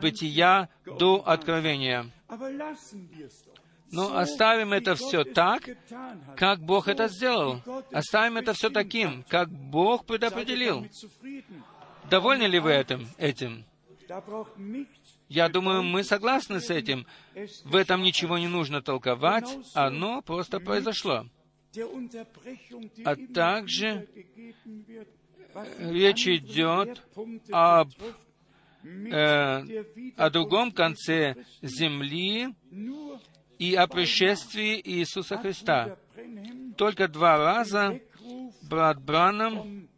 бытия до откровения. Но оставим это все так, как Бог это сделал. Оставим это все таким, как Бог предопределил. Довольны ли вы этим? Я думаю, мы согласны с этим. В этом ничего не нужно толковать, оно просто произошло. А также речь идет о другом конце земли и о пришествии Иисуса Христа. Только 2 раза брат Бранам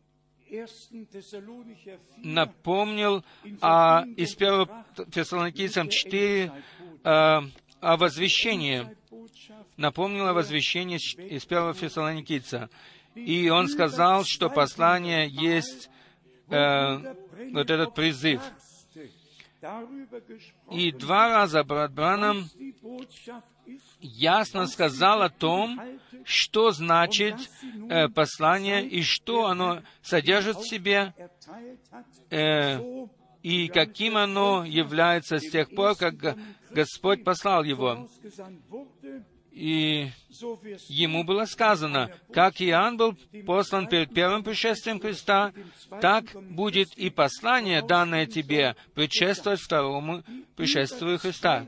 напомнил из 1 Фессалоникийцам 4 о возвещении. Напомнил о возвещении из 1 Фессалоникийца. И он сказал, что послание есть вот этот призыв. И 2 раза брат Бранам ясно сказал о том, что значит послание и что оно содержит в себе, и каким оно является с тех пор, как Господь послал его. И ему было сказано, как Иоанн был послан перед первым пришествием Христа, так будет и послание, данное тебе, предшествовать второму пришествию Христа.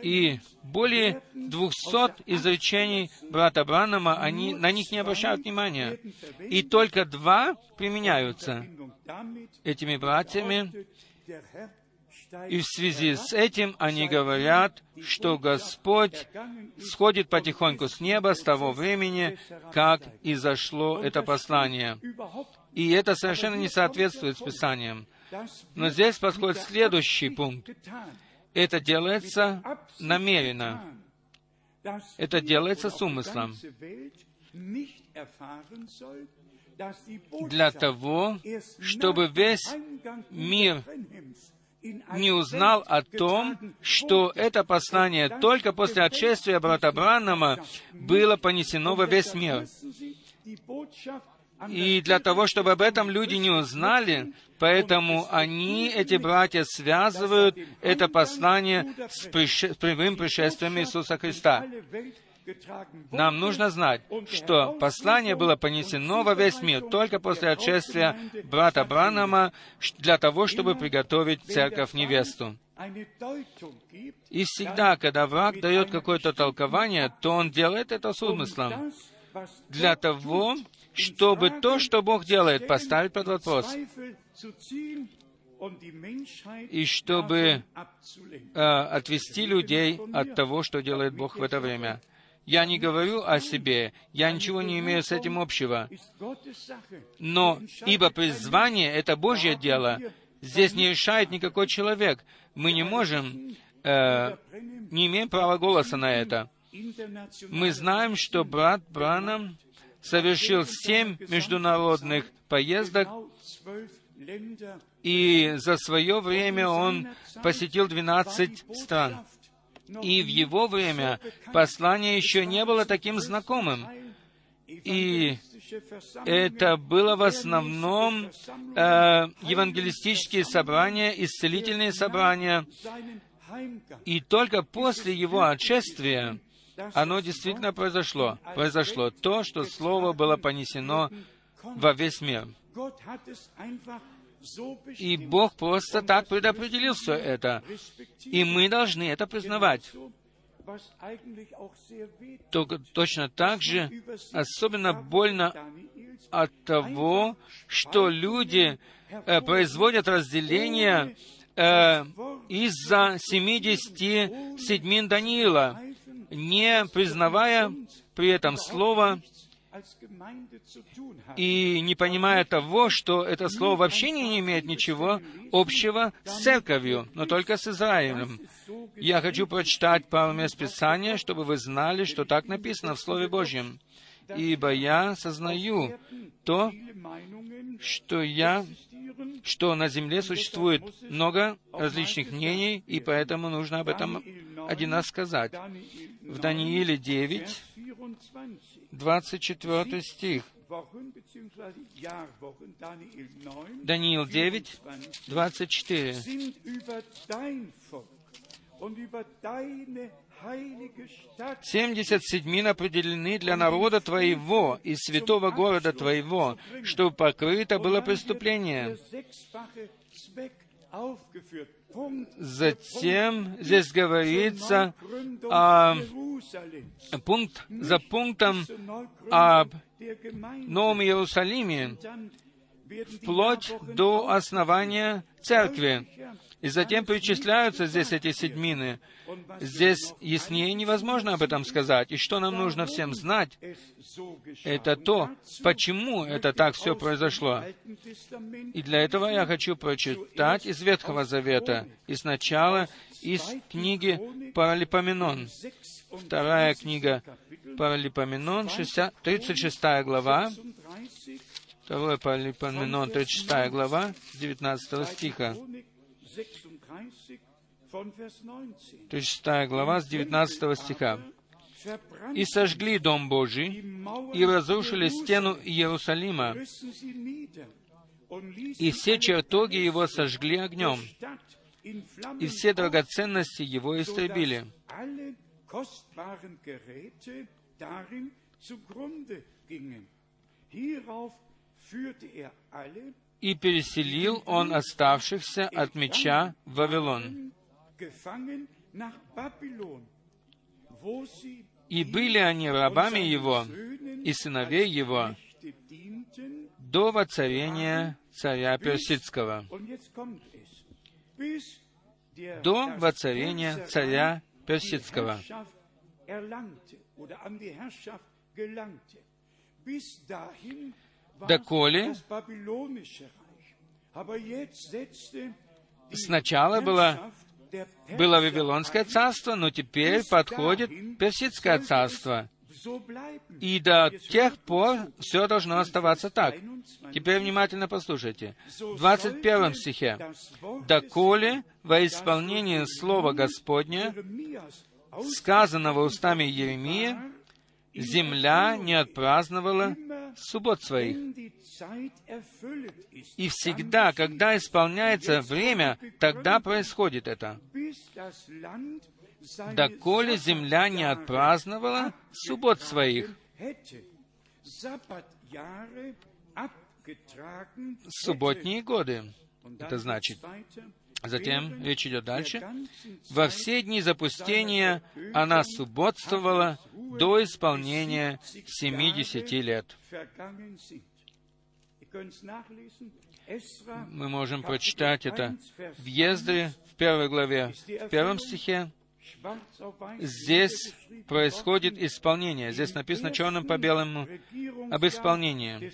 И более 200 изречений брата Бранама, на них не обращают внимания. И только 2 применяются этими братьями. И в связи с этим они говорят, что Господь сходит потихоньку с неба с того времени, как и зашло это послание. И это совершенно не соответствует с Писанием. Но здесь подходит следующий пункт. Это делается намеренно. Это делается с умыслом. Для того, чтобы весь мир не узнал о том, что это послание только после отшествия брата Бранама было понесено во весь мир. И для того, чтобы об этом люди не узнали, поэтому они, эти братья, связывают это послание с прямым пришествием Иисуса Христа. Нам нужно знать, что послание было понесено во весь мир только после отшествия брата Бранама для того, чтобы приготовить церковь-невесту. И всегда, когда враг дает какое-то толкование, то он делает это с умыслом. Для того, чтобы то, что Бог делает, поставить под вопрос. и чтобы отвести людей от того, что делает Бог в это время. Я не говорю о себе, я ничего не имею с этим общего. Но ибо призвание — это Божье дело. Здесь не решает никакой человек. Мы не можем, не имеем права голоса на это. Мы знаем, что брат Бранам совершил 7 международных поездок, и за свое время он посетил 12 стран. И в его время послание еще не было таким знакомым. И это было в основном евангелистические собрания, исцелительные собрания. И только после его отшествия оно действительно произошло. Произошло то, что слово было понесено во весь мир. И Бог просто так предопределил все это. И мы должны это признавать. Точно так же особенно больно от того, что люди производят разделение из-за 70 седьмин Даниила, не признавая при этом слова и не понимая того, что это слово вообще не имеет ничего общего с церковью, но только с Израилем. Я хочу прочитать пару мест Писания, чтобы вы знали, что так написано в Слове Божьем. Ибо я сознаю то, что на земле существует много различных мнений, и поэтому нужно об этом один раз сказать. В Данииле 9, 24 стих. Даниил 9, 24. «70 седьмин определены для народа твоего и святого города твоего, чтобы покрыто было преступление». Затем здесь говорится пункт за пунктом о Новом Иерусалиме, вплоть до основания церкви. И затем перечисляются здесь эти седьмины. Здесь яснее невозможно об этом сказать. И что нам нужно всем знать, это то, почему это так все произошло. И для этого я хочу прочитать из Ветхого Завета, и сначала из книги Паралипоменон. Вторая книга Паралипоменон, 36 глава, 2 Паралипоменон, 36 глава, 19 стиха. 36 глава с 19 стиха. «И сожгли дом Божий, и разрушили стену Иерусалима, и все чертоги его сожгли огнем, и все драгоценности его истребили». И переселил он оставшихся от меча в Вавилон. И были они рабами его и сыновей его до воцарения царя Персидского. До воцарения царя Персидского. Доколе сначала было Вавилонское царство, но теперь подходит Персидское царство. И до тех пор все должно оставаться так. Теперь внимательно послушайте. В 21 стихе. «Доколе во исполнение слова Господня, сказанного устами Иеремии, земля не отпраздновала суббот своих». И всегда, когда исполняется время, тогда происходит это. «Доколе земля не отпраздновала суббот своих». Субботние годы, это значит. Затем речь идет дальше. «Во все дни запустения она субботствовала до исполнения 70 лет». Мы можем прочитать это в Ездре, в 1 главе, в 1 стихе. Здесь происходит исполнение. Здесь написано черным по белому об исполнении.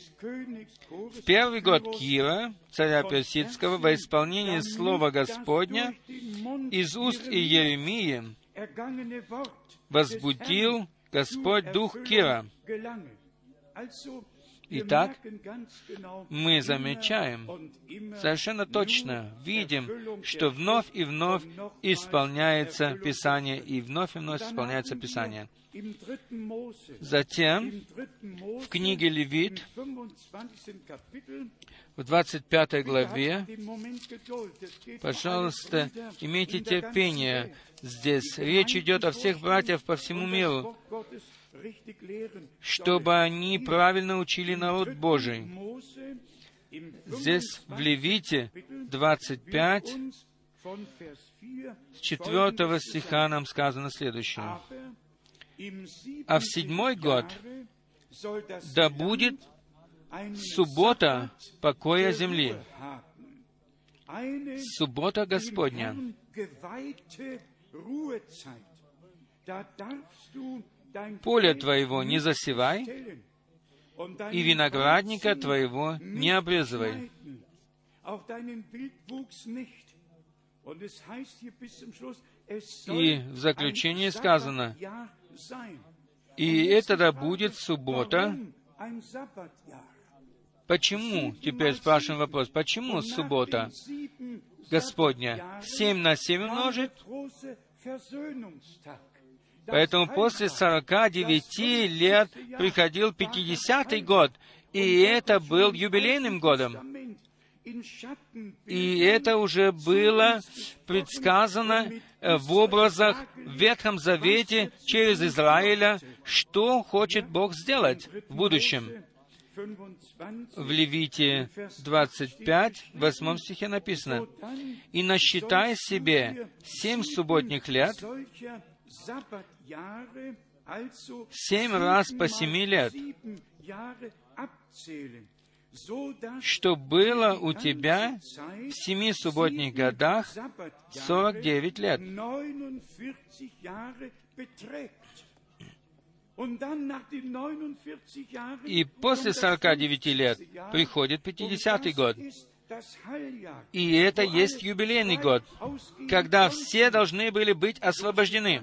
В 1 год Кира, царя Персидского, во исполнении слова Господня из уст Иеремии возбудил Господь дух Кира. Итак, мы замечаем, совершенно точно видим, что вновь и вновь исполняется Писание, и вновь исполняется Писание. Затем, в книге Левит, в 25 главе, пожалуйста, имейте терпение. Здесь речь идет о всех братьях по всему миру, чтобы они правильно учили народ Божий. Здесь, в Левите 25, с 4 стиха нам сказано следующее. «А в 7-й год, да будет суббота покоя земли, суббота Господня, поле твоего не засевай, и виноградника твоего не обрезывай». И в заключении сказано, «И это да будет суббота». Почему? Теперь спрашиваем вопрос. Почему суббота Господня? 7 на 7 умножить? Поэтому после 49 лет приходил 50-й год, и это был юбилейным годом. И это уже было предсказано в образах в Ветхом Завете через Израиля, что хочет Бог сделать в будущем. В Левите 25, 8 стихе написано, «И насчитай себе 7 субботних лет, 7 раз по 7 лет, что было у тебя в 7 субботних годах 49 лет. И после 49 лет приходит 50-й год. И это есть юбилейный год, когда все должны были быть освобождены.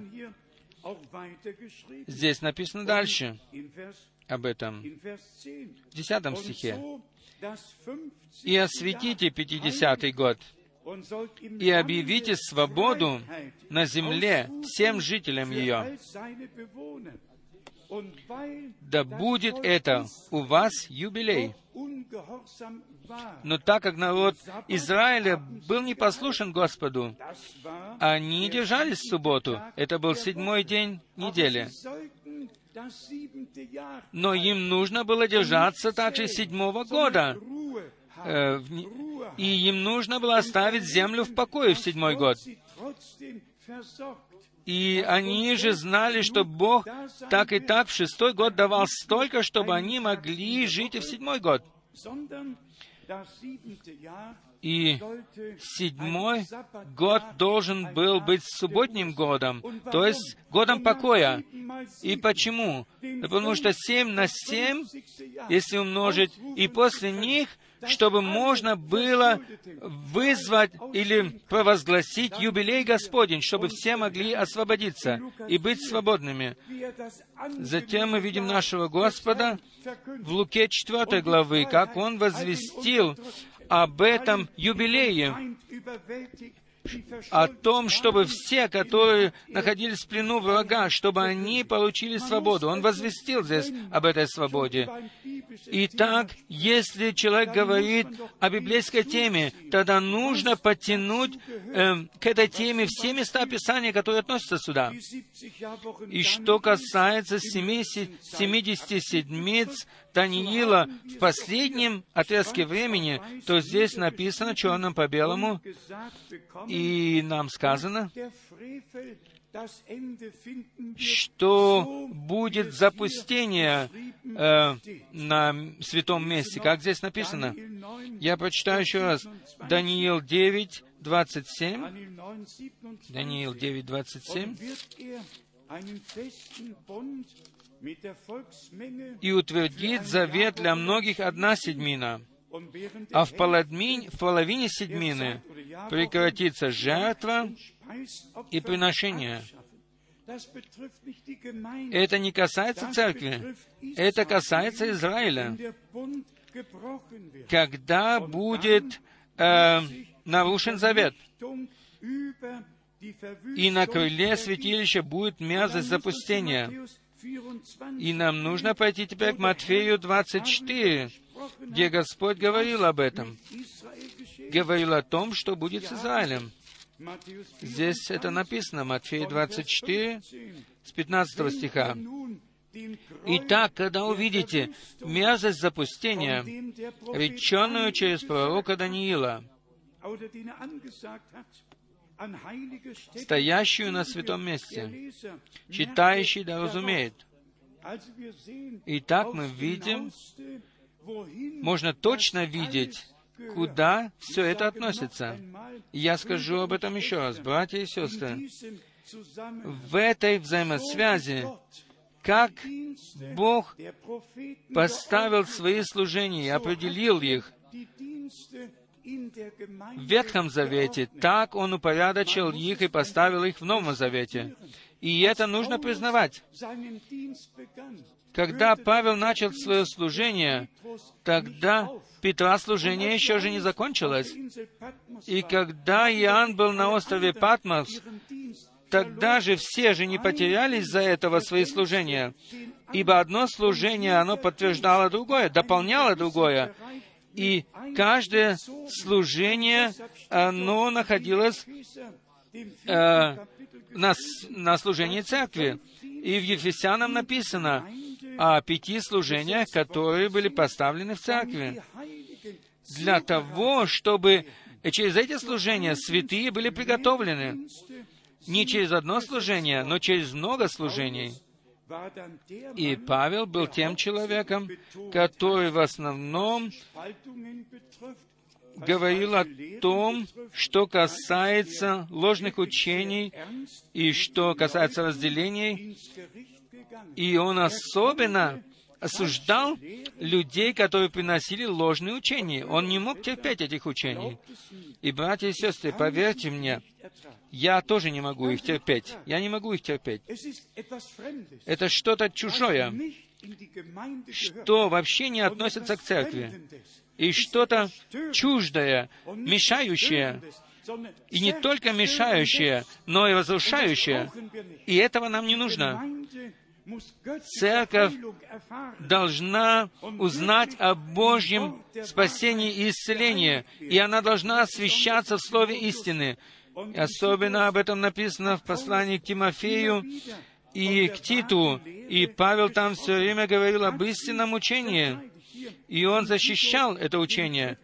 Здесь написано дальше об этом, в 10 стихе. «И освятите 50-й год, и объявите свободу на земле всем жителям ее. Да будет это у вас юбилей». Но так как народ Израиля был непослушен Господу, они держались в субботу. Это был 7-й день недели. Но им нужно было держаться также 7-го года. И им нужно было оставить землю в покое в 7-й год. И они же знали, что Бог так и так в 6-й год давал столько, чтобы они могли жить и в 7-й год. И 7-й год должен был быть субботним годом, то есть годом покоя. И почему? Потому что 7 на 7, если умножить, и после них, чтобы можно было вызвать или провозгласить юбилей Господень, чтобы все могли освободиться и быть свободными. Затем мы видим нашего Господа в Луке 4 главы, как Он возвестил об этом юбилее, о том, чтобы все, которые находились в плену врага, чтобы они получили свободу. Он возвестил здесь об этой свободе. Итак, если человек говорит о библейской теме, тогда нужно подтянуть к этой теме все места Писания, которые относятся сюда. И что касается 70 седмиц Даниила в последнем отрезке времени, то здесь написано черным по белому, и нам сказано, что будет запустение на святом месте, как здесь написано. Я прочитаю еще раз. Даниил 9, 27. Даниил 9, 27. «И утвердит завет для многих одна седьмина, а в половине седьмины прекратится жертва и приношение». Это не касается церкви, это касается Израиля. Когда будет нарушен завет, и на крыле святилища будет мерзость запустения. И нам нужно пойти теперь к Матфею 24, где Господь говорил об этом. Говорил о том, что будет с Израилем. Здесь это написано, Матфея 24, с 15 стиха. «Итак, когда увидите мерзость запустения, реченную через пророка Даниила, стоящую на святом месте, читающий да разумеет». Итак, мы видим, можно точно видеть, куда все это относится. И я скажу об этом еще раз, братья и сестры. В этой взаимосвязи, как Бог поставил свои служения и определил их в Ветхом Завете, так Он упорядочил их и поставил их в Новом Завете. И это нужно признавать. Когда Павел начал свое служение, тогда Петра служение еще же не закончилось. И когда Иоанн был на острове Патмос, тогда же все же не потерялись за этого свои служения. Ибо одно служение, оно подтверждало другое, дополняло другое. И каждое служение, оно находилось на служении церкви. И в Ефесянам написано о 5 служениях, которые были поставлены в церкви. Для того, чтобы через эти служения святые были приготовлены. Не через одно служение, но через много служений. И Павел был тем человеком, который в основном говорил о том, что касается ложных учений и что касается разделений. И он особенно осуждал людей, которые приносили ложные учения. Он не мог терпеть этих учений. И, братья и сестры, поверьте мне, я тоже не могу их терпеть. Я не могу их терпеть. Это что-то чужое, что вообще не относится к церкви. И что-то чуждое, мешающее. И не только мешающее, но и разрушающее. И этого нам не нужно. Церковь должна узнать о Божьем спасении и исцелении, и она должна освящаться в Слове истины. И особенно об этом написано в послании к Тимофею и к Титу, и Павел там все время говорил об истинном учении, и он защищал это учение.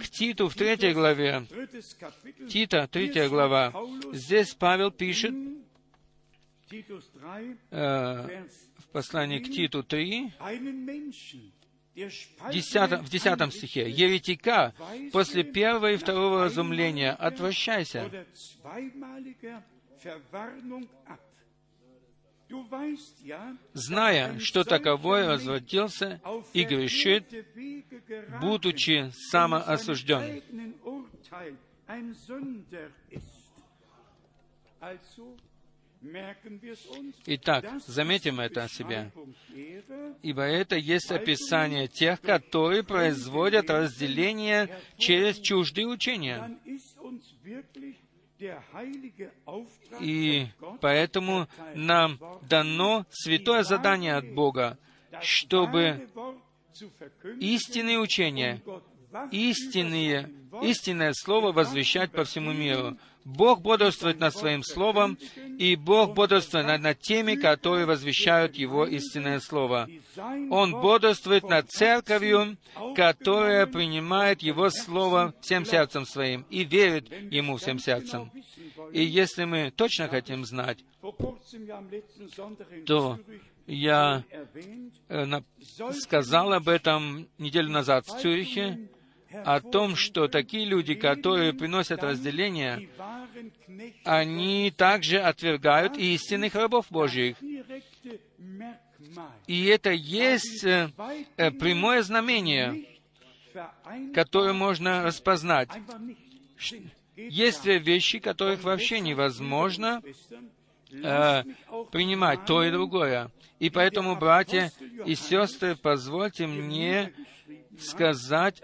К Титу в 3 главе, Тита, 3 глава, здесь Павел пишет, в послании к Титу 3, в 10 стихе, «Еретика, после первого и второго разумления, отвращайся». Зная, что таковой развратился и грешит, будучи самоосужден. Итак, заметим это о себе, ибо это есть описание тех, которые производят разделение через чуждые учения. И поэтому нам дано святое задание от Бога, чтобы истинные учения, истинное Слово возвещать по всему миру. Бог бодрствует над Своим Словом, и Бог бодрствует над теми, которые возвещают Его истинное Слово. Он бодрствует над Церковью, которая принимает Его Слово всем сердцем своим и верит Ему всем сердцем. И если мы точно хотим знать, то я сказал об этом неделю назад в Цюрихе, о том, что такие люди, которые приносят разделение, они также отвергают истинных рабов Божьих. И это есть прямое знамение, которое можно распознать. Есть вещи, которых вообще невозможно принимать, то и другое. И поэтому, братья и сестры, позвольте мне сказать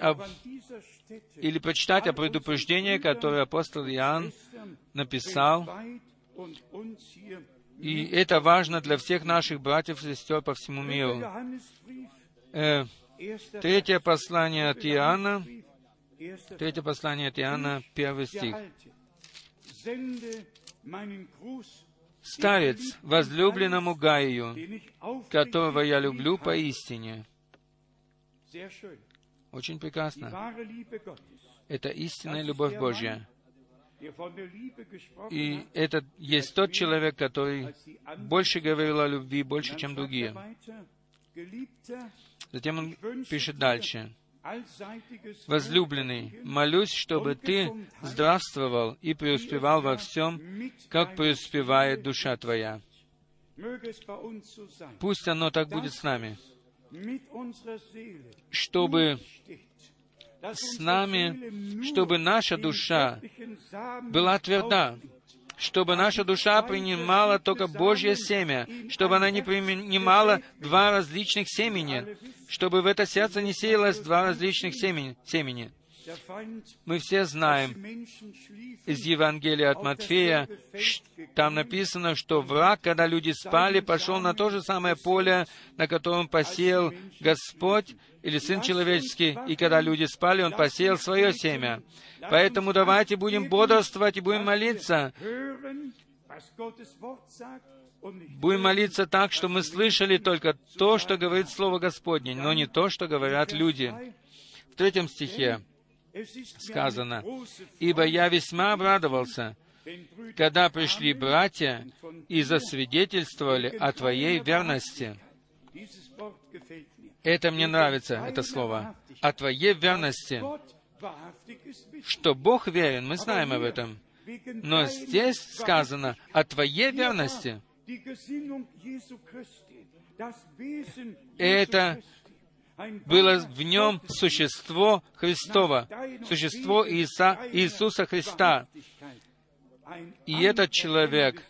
или прочитать о предупреждении, которое апостол Иоанн написал. И это важно для всех наших братьев и сестер по всему миру. Третье послание от Иоанна, 1 стих. «Старец, возлюбленному Гайю, которого я люблю поистине». Очень прекрасно. Это истинная любовь Божья. И это есть тот человек, который больше говорил о любви, больше, чем другие. Затем он пишет дальше. «Возлюбленный, молюсь, чтобы ты здравствовал и преуспевал во всем, как преуспевает душа твоя». Пусть оно так будет с нами, чтобы наша душа была тверда, чтобы наша душа принимала только Божье семя, чтобы она не принимала два различных семени, чтобы в это сердце не сеялось два различных семени. Мы все знаем из Евангелия от Матфея, там написано, что враг, когда люди спали, пошел на то же самое поле, на котором посеял Господь или Сын Человеческий, и когда люди спали, Он посеял свое семя. Поэтому давайте будем бодрствовать и будем молиться. Будем молиться так, что мы слышали только то, что говорит Слово Господне, но не то, что говорят люди. В 3 стихе. Сказано, «Ибо я весьма обрадовался, когда пришли братья и засвидетельствовали о Твоей верности». Это мне нравится, это слово. «О Твоей верности». Что Бог верен, мы знаем об этом. Но здесь сказано «о Твоей верности». Это было в нем существо Христово, существо Иисуса Христа. И этот человек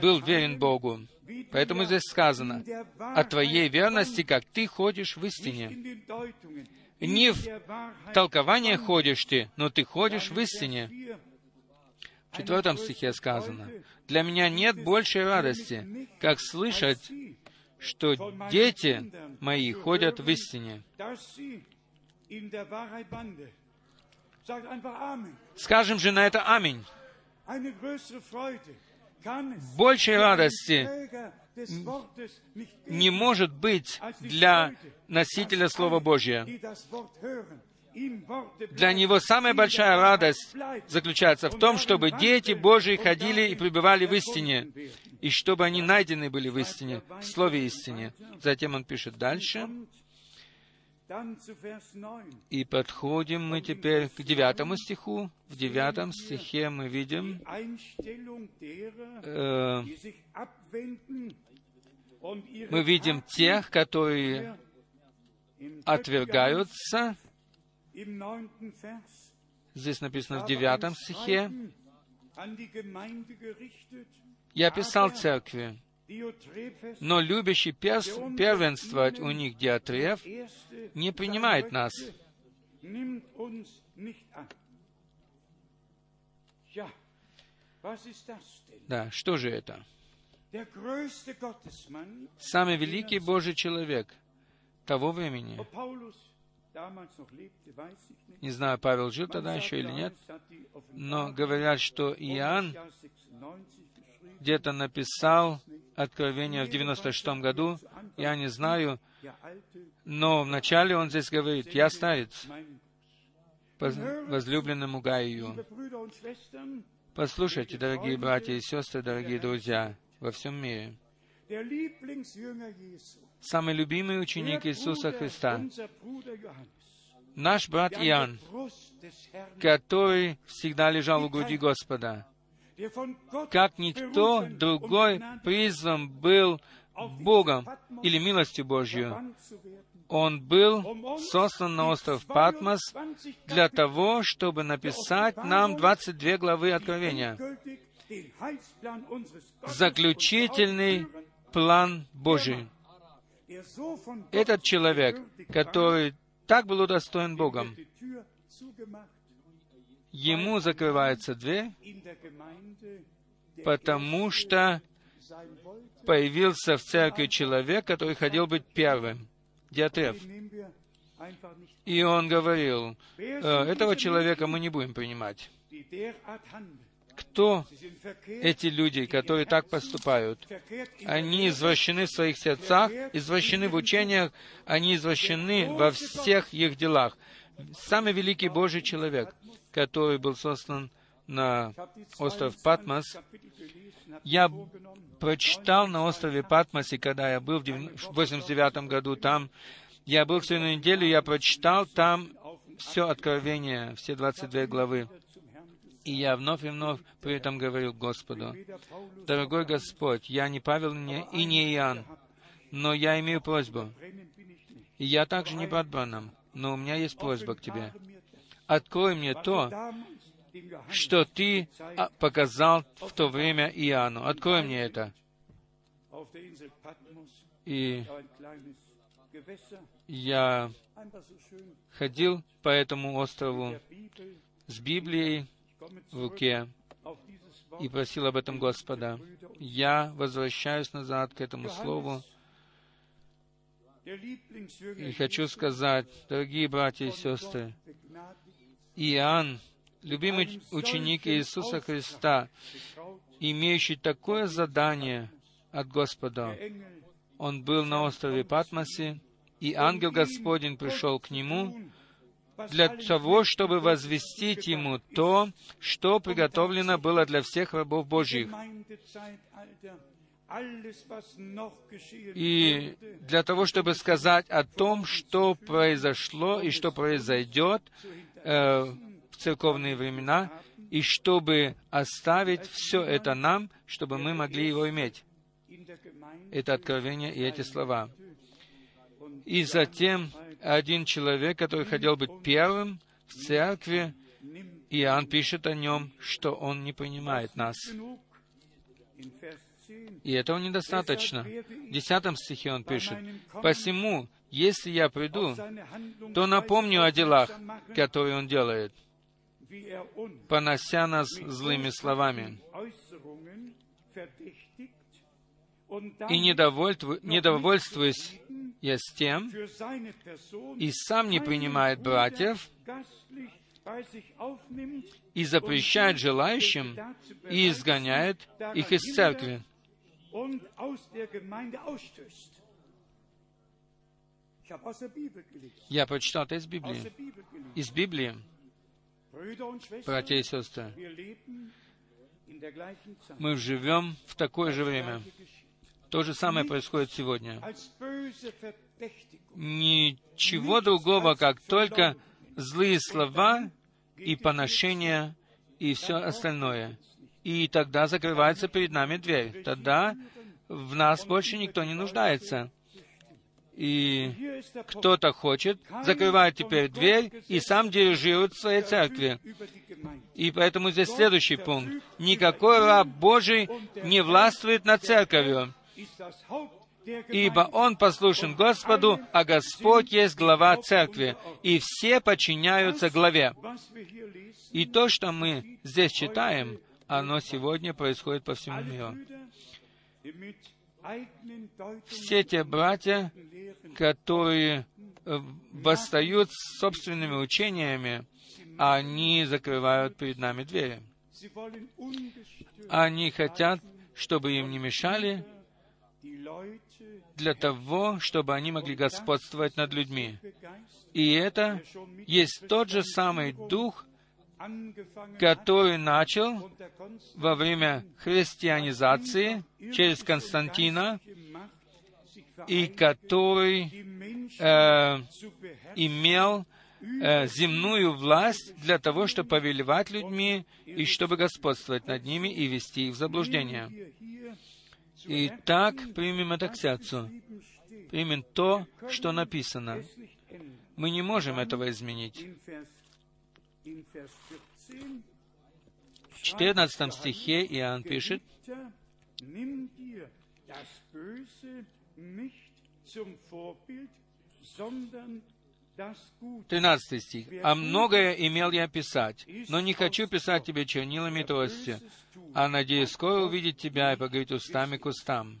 был верен Богу. Поэтому здесь сказано, «О твоей верности, как ты ходишь в истине». Не в толковании ходишь ты, но ты ходишь в истине. В 4 стихе сказано, «Для меня нет большей радости, как слышать, что дети мои ходят в истине». Скажем же на это «Аминь». Большей радости не может быть для носителя Слова Божия. Для него самая большая радость заключается в том, чтобы дети Божии ходили и пребывали в истине, и чтобы они найдены были в истине, в Слове истине. Затем он пишет дальше. И подходим мы теперь к 9 стиху. В 9 стихе мы видим тех, которые отвергаются. Здесь написано в 9 стихе. «Я писал церкви, но любящий первенствовать у них Диотреф не принимает нас». Да, что же это? Самый великий Божий человек того времени. Не знаю, Павел жил тогда еще или нет, но говорят, что Иоанн где-то написал Откровение в 96-м году, я не знаю, но вначале он здесь говорит, «Я старец, возлюбленному Гайю». Послушайте, дорогие братья и сестры, дорогие друзья, во всем мире. Самый любимый ученик Иисуса Христа, наш брат Иоанн, который всегда лежал у груди Господа, как никто другой призван был Богом или милостью Божью. Он был сослан на остров Патмос для того, чтобы написать нам 22 главы Откровения, заключительный план Божий. Этот человек, который так был удостоен Богом, ему закрывается дверь, потому что появился в церкви человек, который хотел быть первым, Диотреф. И он говорил: этого человека мы не будем принимать. Кто эти люди, которые так поступают? Они извращены в своих сердцах, извращены в учениях, они извращены во всех их делах. Самый великий Божий человек, который был сослан на остров Патмос. Я прочитал на острове Патмосе, когда я был в 1989 году там. Я был всю неделю, я прочитал там все Откровение, все 22 главы. И я вновь и вновь при этом говорил Господу: «Дорогой Господь, я не Павел и не Иоанн, но я имею просьбу. И я также не брат Бранам, но у меня есть просьба к Тебе. Открой мне то, что Ты показал в то время Иоанну. Открой мне это». И я ходил по этому острову с Библией в руке и просил об этом Господа. Я возвращаюсь назад к этому слову и хочу сказать, дорогие братья и сестры, Иоанн, любимый ученик Иисуса Христа, имеющий такое задание от Господа, он был на острове Патмосе, и ангел Господень пришел к нему для того, чтобы возвестить ему то, что приготовлено было для всех рабов Божьих. И для того, чтобы сказать о том, что произошло и что произойдет в церковные времена, и чтобы оставить все это нам, чтобы мы могли его иметь. Это откровение и эти слова. И затем один человек, который хотел быть первым в церкви, Иоанн пишет о нем, что он не понимает нас. И этого недостаточно. В 10 стихе он пишет: «Посему, если я приду, то напомню о делах, которые он делает, понося нас злыми словами, и недовольствуюсь я с тем, и сам не принимает братьев, и запрещает желающим, и изгоняет их из церкви». Я прочитал это из Библии. Из Библии, братья и сестры, мы живем в такое же время. То же самое происходит сегодня. Ничего другого, как только злые слова и поношения и все остальное. И тогда закрывается перед нами дверь. Тогда в нас больше никто не нуждается. И кто-то хочет, закрывает теперь дверь и сам дирижирует в своей церкви. И поэтому здесь следующий пункт. Никакой раб Божий не властвует над церковью, ибо он послушен Господу, а Господь есть глава церкви, и все подчиняются главе. И то, что мы здесь читаем, оно сегодня происходит по всему миру. Все те братья, которые восстают с собственными учениями, они закрывают перед нами двери. Они хотят, чтобы им не мешали, для того, чтобы они могли господствовать над людьми. И это есть тот же самый дух, который начал во время христианизации через Константина, и который имел земную власть для того, чтобы повелевать людьми, и чтобы господствовать над ними и вести их в заблуждение. Итак, примем атаксиацию, примем то, что написано. Мы не можем этого изменить. В 14 стихе Иоанн пишет: «13 стих. А многое имел я писать, но не хочу писать тебе чернилами трости, а надеюсь скоро увидеть тебя и поговорить устами к устам».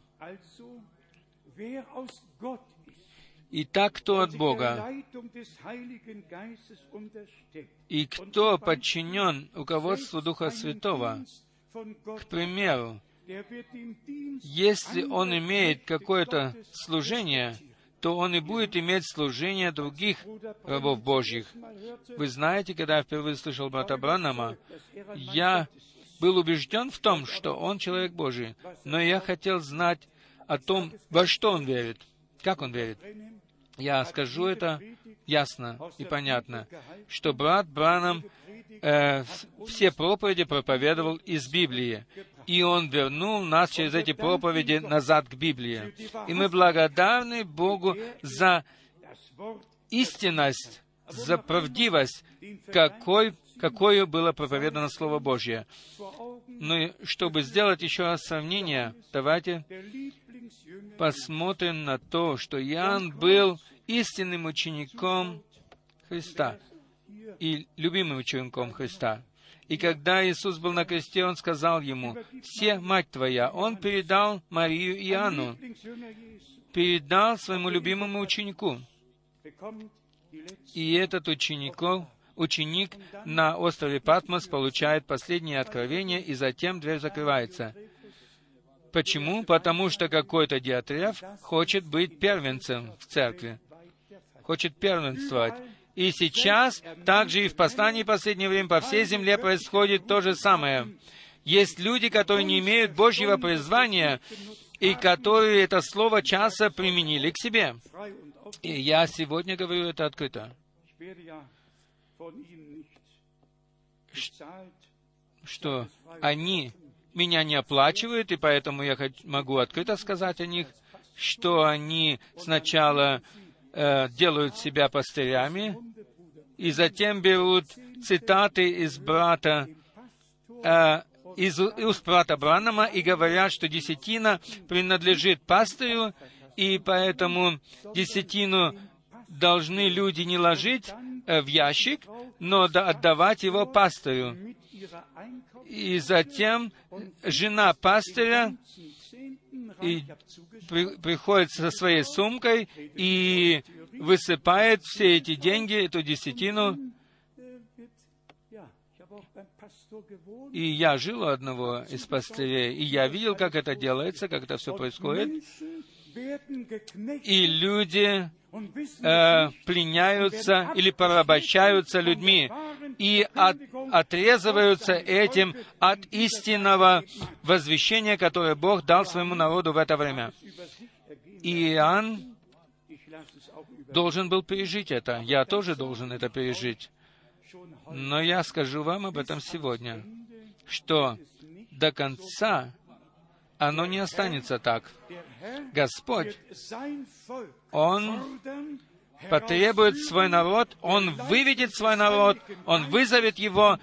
Итак, кто от Бога? И кто подчинен руководству Духа Святого? К примеру, если он имеет какое-то служение, то он и будет иметь служение других рабов Божьих. Вы знаете, когда я впервые слышал брата Бранама, я был убежден в том, что он человек Божий, но я хотел знать о том, во что он верит, как он верит. Я скажу это ясно и понятно, что брат Бранам все проповеди проповедовал из Библии, и он вернул нас через эти проповеди назад к Библии. И мы благодарны Богу за истинность, за правдивость, какое было проповедано Слово Божье. Ну, чтобы сделать еще раз сравнение, давайте посмотрим на то, что Иоанн был истинным учеником Христа и любимым учеником Христа. И когда Иисус был на кресте, Он сказал ему: «Се, мать твоя». Он передал Марию Иоанну, передал своему любимому ученику. И этот ученик на острове Патмос получает последнее откровение, и затем дверь закрывается. Почему? Потому что какой-то Диотреф хочет быть первенцем в церкви, хочет первенствовать. И сейчас, также и в послании в последнее время, по всей земле происходит то же самое. Есть люди, которые не имеют Божьего призвания, и которые это слово часа применили к себе. И я сегодня говорю это открыто. Что они меня не оплачивают, и поэтому я могу открыто сказать о них, что они сначала делают себя пастырями, и затем берут цитаты из брата Бранама и говорят, что десятина принадлежит пастырю, и поэтому десятину должны люди не ложить в ящик, но отдавать его пастырю. И затем жена пастыря приходит со своей сумкой и высыпает все эти деньги, эту десятину. И я жил у одного из пастырей, и я видел, как это делается, как это все происходит. И люди пленяются или порабощаются людьми и отрезываются этим от истинного возвещения, которое Бог дал своему народу в это время. Иоанн должен был пережить это. Я тоже должен это пережить. Но я скажу вам об этом сегодня, что до конца оно не останется так. Господь, Он потребует свой народ, Он выведет свой народ, Он вызовет его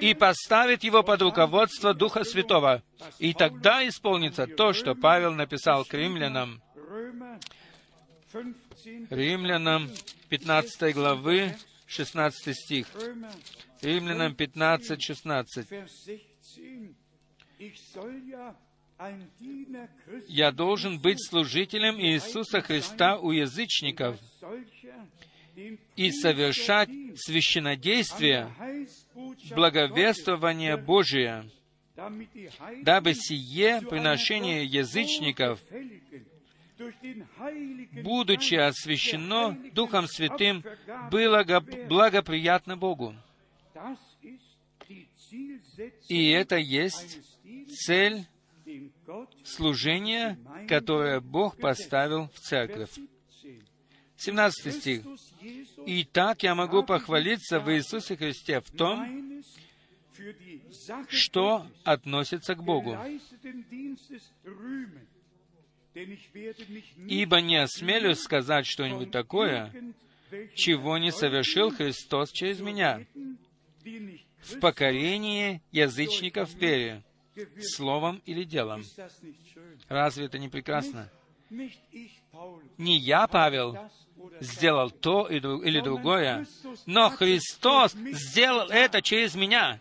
и поставит его под руководство Духа Святого. И тогда исполнится то, что Павел написал к римлянам. Римлянам 15 главы, 16 стих. Римлянам 15, 16. «Я должен быть служителем Иисуса Христа у язычников и совершать священнодействие, благовествование Божие, дабы сие приношение язычников, будучи освящено Духом Святым, было благоприятно Богу». И это есть цель служения, которое Бог поставил в церковь. 17 стих. «Итак, я могу похвалиться в Иисусе Христе в том, что относится к Богу. Ибо не осмелюсь сказать что-нибудь такое, чего не совершил Христос через меня, в покорении язычников вере, словом или делом». Разве это не прекрасно? Не я, Павел, сделал то или другое, но Христос сделал это через меня.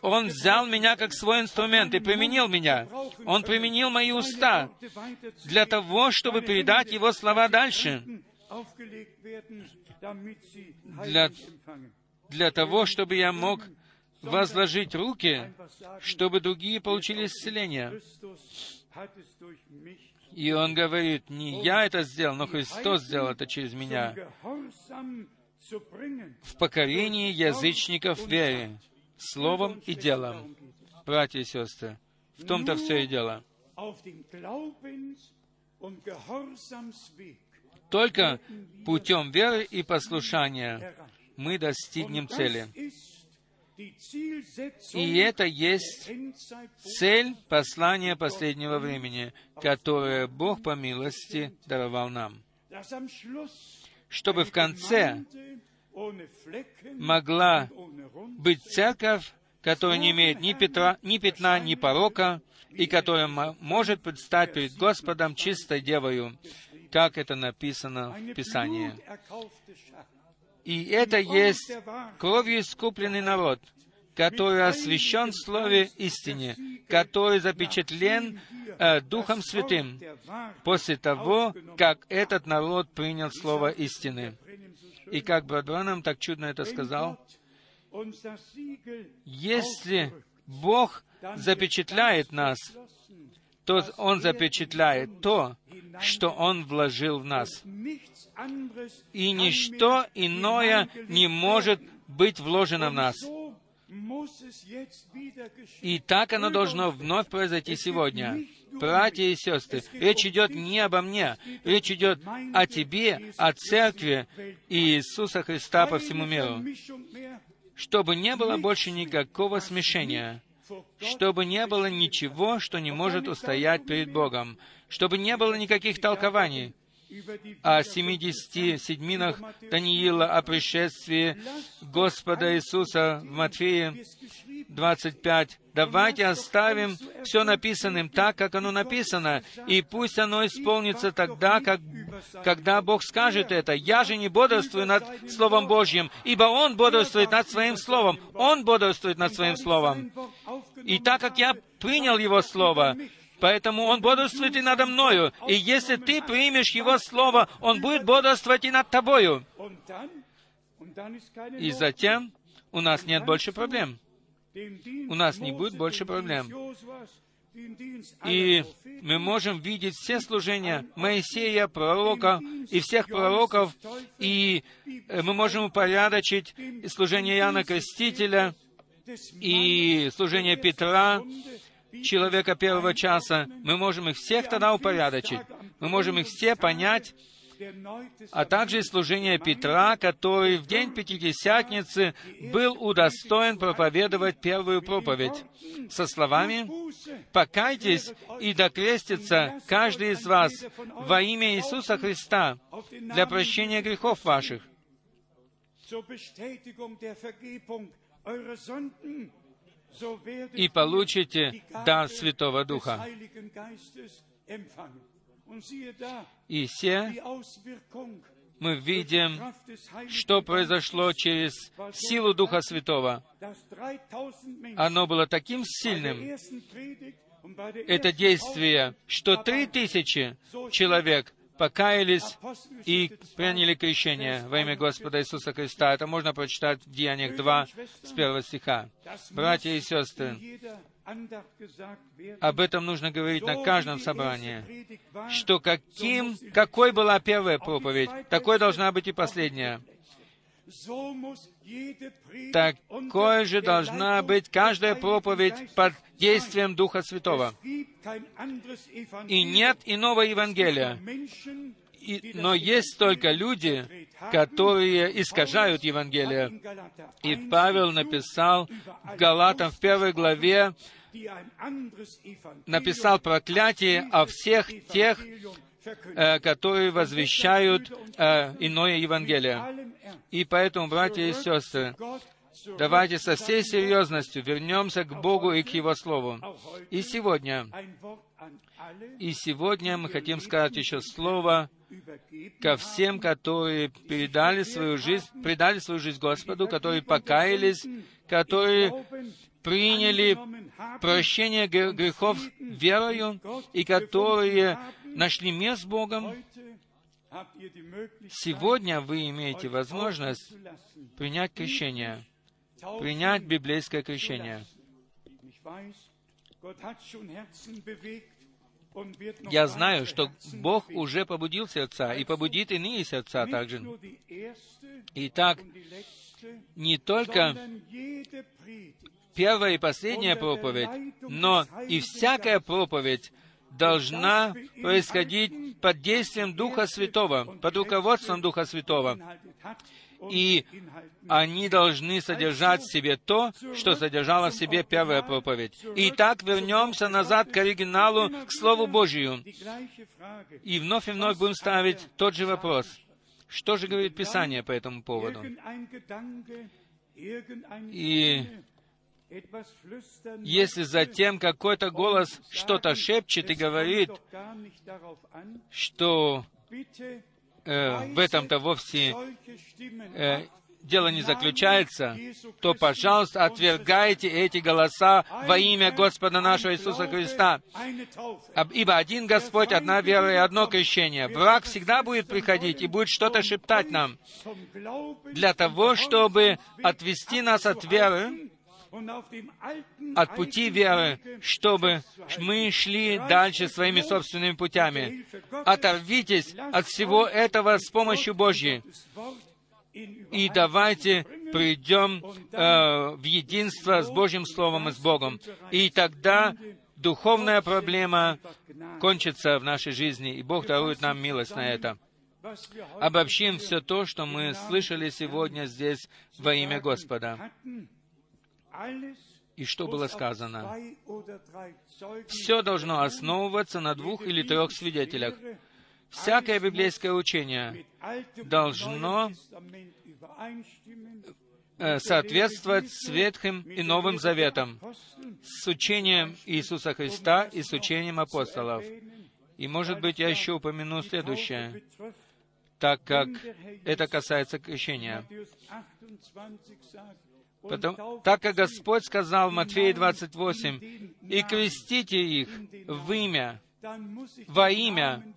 Он взял меня как свой инструмент и применил меня. Он применил мои уста для того, чтобы передать Его слова дальше, для того, чтобы я мог возложить руки, чтобы другие получили исцеление. И он говорит, не я это сделал, но Христос сделал это через меня, в покорении язычников вере, словом и делом. Братья и сестры, в том-то все и дело. Только путем веры и послушания мы достигнем цели. И это есть цель послания последнего времени, которое Бог по милости даровал нам, чтобы в конце могла быть церковь, которая не имеет ни пятна, ни порока, и которая может предстать перед Господом чистой девою, как это написано в Писании. И это есть кровью искупленный народ, который освящен в Слове истине, который запечатлен Духом Святым, после того, как этот народ принял Слово истины. И как брат Бранам так чудно это сказал, если Бог запечатляет нас, то Он запечатляет то, что Он вложил в нас. И ничто иное не может быть вложено в нас. И так оно должно вновь произойти сегодня. Братья и сестры, речь идет не обо мне, речь идет о тебе, о церкви Иисуса Христа по всему миру. Чтобы не было больше никакого смешения, чтобы не было ничего, что не может устоять перед Богом, чтобы не было никаких толкований о 70 седьминах Даниила, о пришествии Господа Иисуса в Матфея 25. Давайте оставим все написанным так, как оно написано, и пусть оно исполнится тогда, когда Бог скажет это. Я же не бодрствую над Словом Божьим, ибо Он бодрствует над Своим Словом. Он бодрствует над Своим Словом. И так как я принял Его Слово, поэтому Он бодрствует и надо мною. И если ты примешь Его Слово, Он будет бодрствовать и над тобою. И затем у нас нет больше проблем. У нас не будет больше проблем. И мы можем видеть все служения Моисея, пророка и всех пророков, и мы можем упорядочить служение Иоанна Крестителя и служение Петра, человека первого часа, мы можем их всех тогда упорядочить, мы можем их все понять, а также служение Петра, который в день Пятидесятницы был удостоен проповедовать первую проповедь со словами «Покайтесь и докрестится каждый из вас во имя Иисуса Христа для прощения грехов ваших». И получите дар Святого Духа. И все мы видим, что произошло через силу Духа Святого. Оно было таким сильным, это действие, что 3000 человек покаялись и приняли крещение во имя Господа Иисуса Христа. Это можно прочитать в Деяниях 2, с 1 стиха. Братья и сестры, об этом нужно говорить на каждом собрании, что какой была первая проповедь, такой должна быть и последняя. Такой же должна быть каждая проповедь под действием Духа Святого. И нет иного Евангелия. Но есть только люди, которые искажают Евангелие. И Павел написал Галатам в 1 главе, написал проклятие о всех тех, которые возвещают иное Евангелие. И поэтому, братья и сестры, давайте со всей серьезностью вернемся к Богу и к Его Слову. И сегодня мы хотим сказать еще слово ко всем, которые предали свою жизнь Господу, которые покаялись, которые приняли прощение грехов верою и которые нашли мир с Богом. Сегодня вы имеете возможность принять крещение, принять библейское крещение. Я знаю, что Бог уже побудил сердца и побудит иные сердца также. Итак, не только первая и последняя проповедь, но и всякая проповедь должна происходить под действием Духа Святого, под руководством Духа Святого. И они должны содержать в себе то, что содержала в себе первая проповедь. Итак, вернемся назад к оригиналу, к Слову Божию. И вновь будем ставить тот же вопрос. Что же говорит Писание по этому поводу? И если затем какой-то голос что-то шепчет и говорит, что в этом-то вовсе дело не заключается, то, пожалуйста, отвергайте эти голоса во имя Господа нашего Иисуса Христа. Ибо один Господь, одна вера и одно крещение. Враг всегда будет приходить и будет что-то шептать нам для того, чтобы отвести нас от веры, от пути веры, чтобы мы шли дальше своими собственными путями. Оторвитесь от всего этого с помощью Божьей. И давайте придем в единство с Божьим Словом и с Богом. И тогда духовная проблема кончится в нашей жизни, и Бог дарует нам милость на это. Обобщим все то, что мы слышали сегодня здесь во имя Господа. И что было сказано? Все должно основываться на 2 или 3 свидетелях. Всякое библейское учение должно соответствовать Ветхим и Новым Заветам с учением Иисуса Христа и с учением апостолов. И, может быть, я еще упомяну следующее, так как это касается крещения. Так как Господь сказал в Матфея 28, «И крестите их во имя,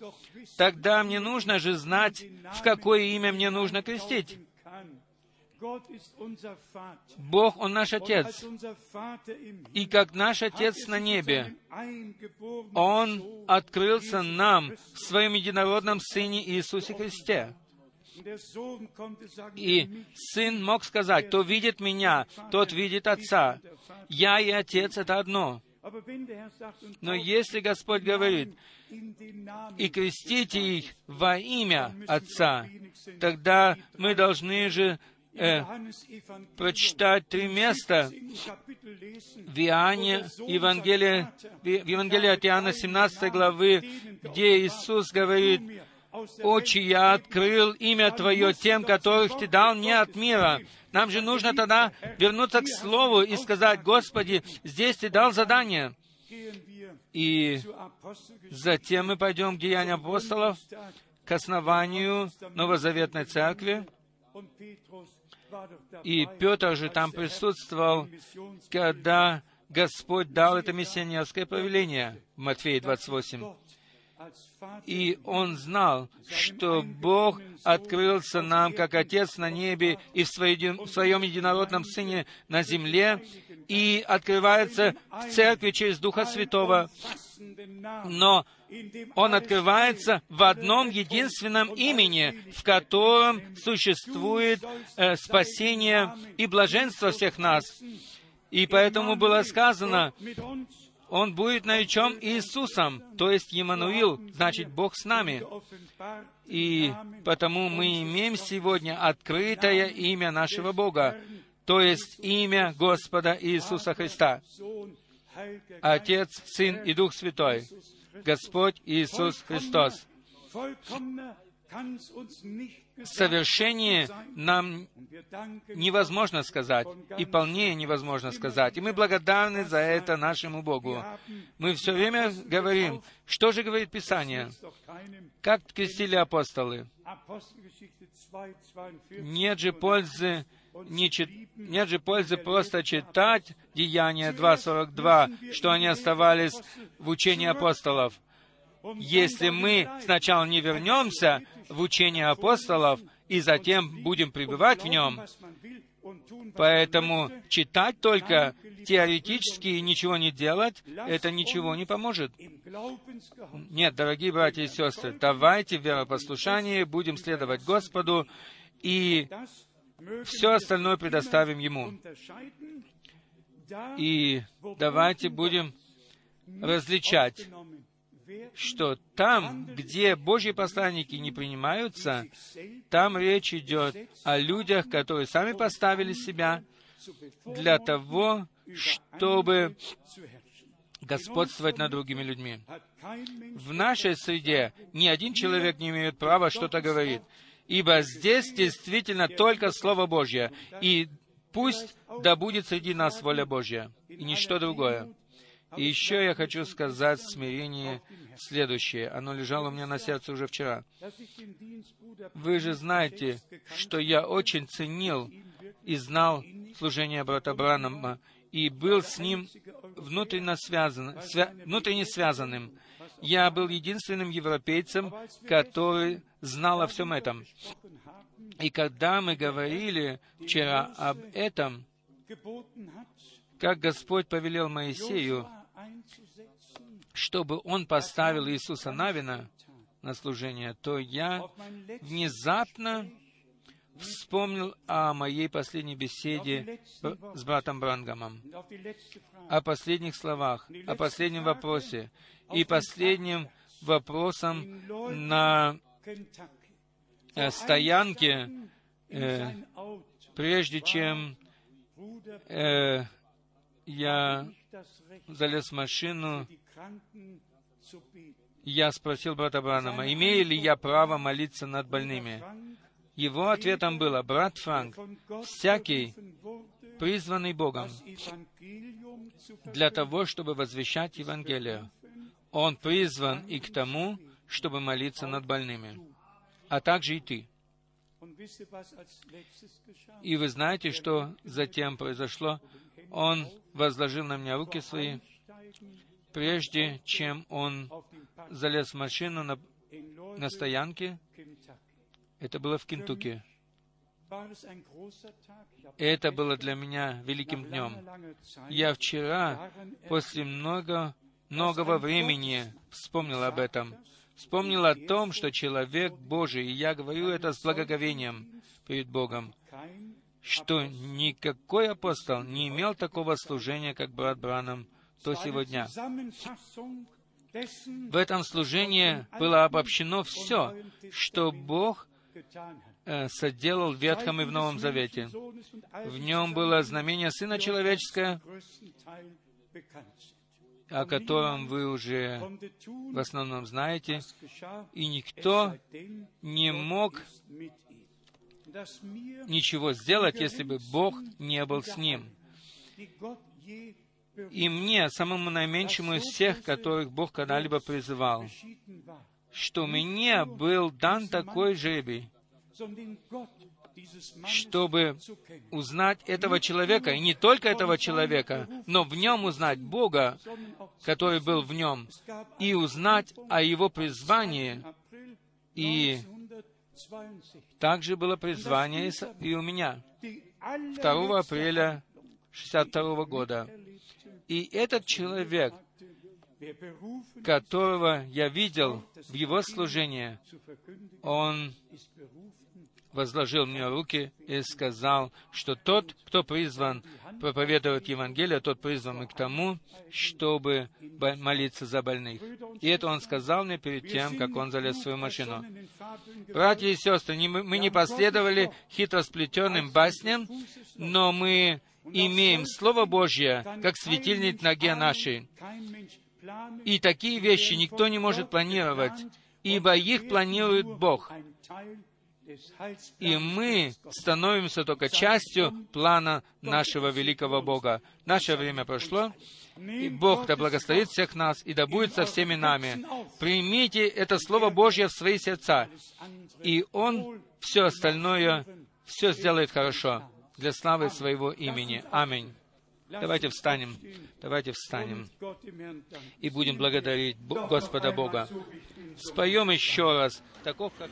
тогда мне нужно же знать, в какое имя мне нужно крестить». Бог, Он наш Отец. И как наш Отец на небе, Он открылся нам в Своем Единородном Сыне Иисусе Христе. И Сын мог сказать, «Кто видит Меня, тот видит Отца. Я и Отец — это одно». Но если Господь говорит, «И крестите их во имя Отца», тогда мы должны же прочитать 3 места в Иоанне, Евангелие от Иоанна 17 главы, где Иисус говорит, «Отче, я открыл имя Твое тем, которых Ты дал мне от мира». Нам же нужно тогда вернуться к Слову и сказать, «Господи, здесь Ты дал задание». И затем мы пойдем к Деяниям апостолов, к основанию Новозаветной Церкви. И Петр же там присутствовал, когда Господь дал это миссионерское повеление в Матфея 28. И он знал, что Бог открылся нам, как Отец на небе и в Своем Единородном Сыне на земле, и открывается в Церкви через Духа Святого но он открывается в одном единственном имени, в котором существует спасение и блаженство всех нас. И поэтому было сказано, он будет наречен Иисусом, то есть Иммануил, значит, Бог с нами. И потому мы имеем сегодня открытое имя нашего Бога, то есть имя Господа Иисуса Христа. Отец, Сын и Дух Святой, Господь Иисус Христос. Совершение нам невозможно сказать, и полнее невозможно сказать. И мы благодарны за это нашему Богу. Мы все время говорим, что же говорит Писание? Как крестили апостолы? Нет же пользы просто читать Деяния 2.42, что они оставались в учении апостолов. Если мы сначала не вернемся в учение апостолов и затем будем пребывать в нем, поэтому читать только теоретически и ничего не делать, это ничего не поможет. Нет, дорогие братья и сестры, давайте в веропослушании будем следовать Господу и все остальное предоставим Ему. И давайте будем различать, что там, где Божьи посланники не принимаются, там речь идет о людях, которые сами поставили себя для того, чтобы господствовать над другими людьми. В нашей среде ни один человек не имеет права что-то говорить, ибо здесь действительно только Слово Божье, и пусть да будет среди нас воля Божья, и ничто другое. И еще я хочу сказать в смирении следующее. Оно лежало у меня на сердце уже вчера. Вы же знаете, что я очень ценил и знал служение брата Бранама и был с ним внутренне связанным. Я был единственным европейцем, который знал о всем этом. И когда мы говорили вчера об этом, как Господь повелел Моисею, чтобы он поставил Иисуса Навина на служение, то я внезапно вспомнил о моей последней беседе с братом Бранамом, о последних словах, о последнем вопросе и последним вопросом на стоянке, прежде чем я залез в машину, я спросил брата Бранама, имею ли я право молиться над больными? Его ответом было, брат Франк, всякий, призванный Богом для того, чтобы возвещать Евангелие, он призван и к тому, чтобы молиться над больными, а также и ты. И вы знаете, что затем произошло? Он возложил на меня руки свои, прежде чем он залез в машину на стоянке. Это было в Кентукки. Это было для меня великим днем. Я вчера, после многого времени, вспомнил об этом. Вспомнил о том, что человек Божий, и я говорю это с благоговением перед Богом, что никакой апостол не имел такого служения, как брат Бранам, до сегодня. В этом служении было обобщено все, что Бог соделал в Ветхом и в Новом Завете. В нем было знамение Сына Человеческого, о котором вы уже в основном знаете, и никто не мог ничего сделать, если бы Бог не был с ним. И мне, самому наименьшему из всех, которых Бог когда-либо призывал, что мне был дан такой жребий, чтобы узнать этого человека, и не только этого человека, но в нем узнать Бога, который был в нем, и узнать о его призвании. И также было призвание и у меня 2 апреля 1962 года. И этот человек которого я видел в его служении, он возложил мне руки и сказал, что тот, кто призван проповедовать Евангелие, тот призван и к тому, чтобы молиться за больных. И это он сказал мне перед тем, как он залез в свою машину. Братья и сестры, мы не последовали хитросплетенным басням, но мы имеем Слово Божье, как светильник в ноге нашей. И такие вещи никто не может планировать, ибо их планирует Бог. И мы становимся только частью плана нашего великого Бога. Наше время прошло, и Бог да благословит всех нас, и да будет со всеми нами. Примите это Слово Божье в свои сердца, и Он все остальное, все сделает хорошо для славы Своего имени. Аминь. Давайте встанем и будем благодарить Господа Бога. Споем еще раз, таков, как...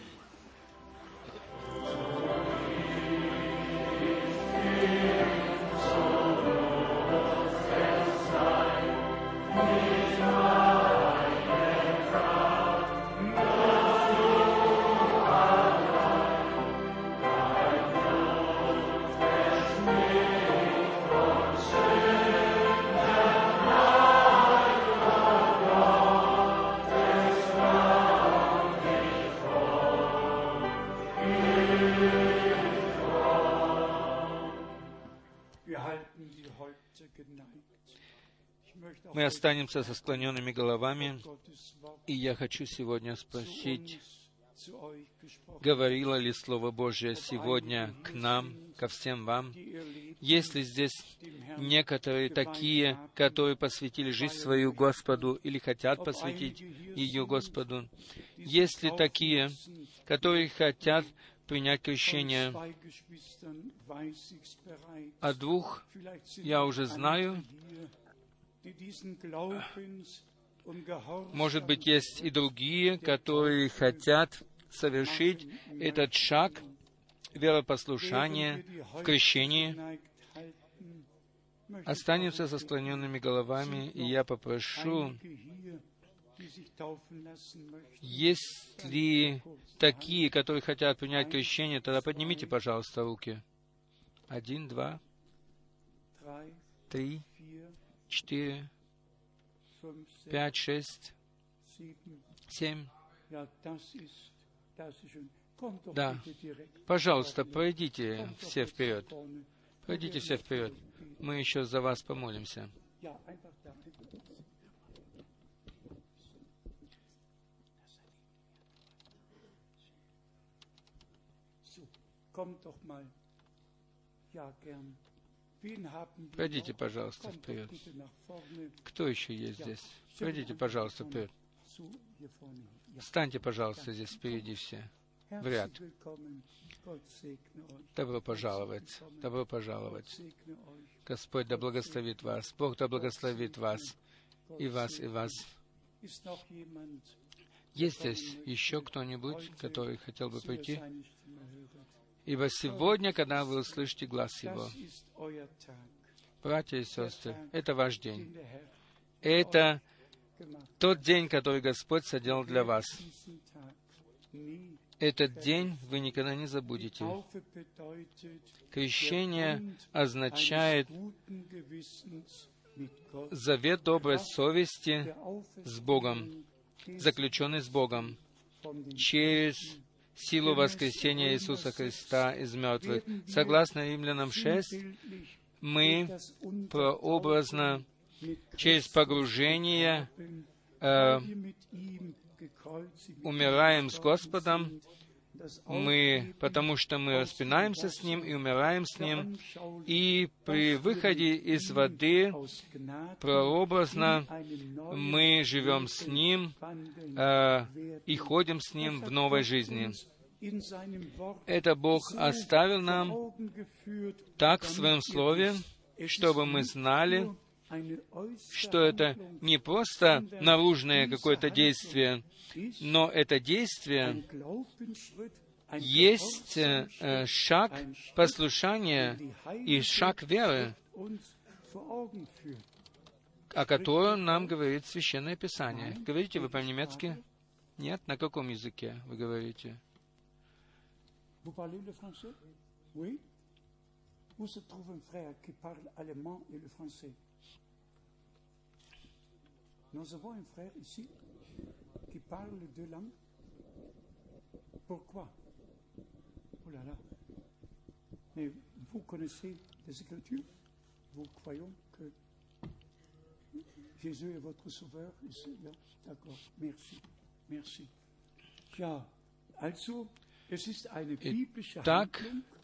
Мы останемся со склоненными головами, и я хочу сегодня спросить, говорило ли Слово Божие сегодня к нам, ко всем вам? Есть ли здесь некоторые такие, которые посвятили жизнь свою Господу или хотят посвятить ее Господу? Есть ли такие, которые хотят принять крещение? О двух я уже знаю. Может быть, есть и другие, которые хотят совершить этот шаг веропослушания в крещении. Останемся со склоненными головами, и я попрошу, есть ли такие, которые хотят принять крещение, тогда поднимите, пожалуйста, руки. 1, 2, 3, 4, 5, 6, 7. Да, пожалуйста, пройдите все вперед. Пройдите все вперед. Мы еще за вас помолимся. Пройдите, пожалуйста, вперед. Кто еще есть здесь? Пройдите, пожалуйста, вперед. Встаньте, пожалуйста, здесь впереди все. В ряд. Добро пожаловать. Добро пожаловать. Господь да благословит вас. Бог да благословит вас. И вас, и вас. Есть здесь еще кто-нибудь, который хотел бы прийти? Ибо сегодня, когда вы услышите глаз Его, братья и сестры, это ваш день. Это тот день, который Господь соделал для вас. Этот день вы никогда не забудете. Крещение означает завет доброй совести с Богом, заключенный с Богом, через силу воскресения Иисуса Христа из мертвых. Согласно Римлянам 6, мы прообразно через погружение умираем с Господом, потому что мы распинаемся с Ним и умираем с Ним, и при выходе из воды прообразно мы живем с Ним и ходим с Ним в новой жизни. Это Бог оставил нам так в Своем Слове, чтобы мы знали, что это не просто наружное какое-то действие, но это действие есть шаг послушания и шаг веры, о котором нам говорит Священное Писание. Говорите вы по-немецки? Нет? На каком языке вы говорите? Итак,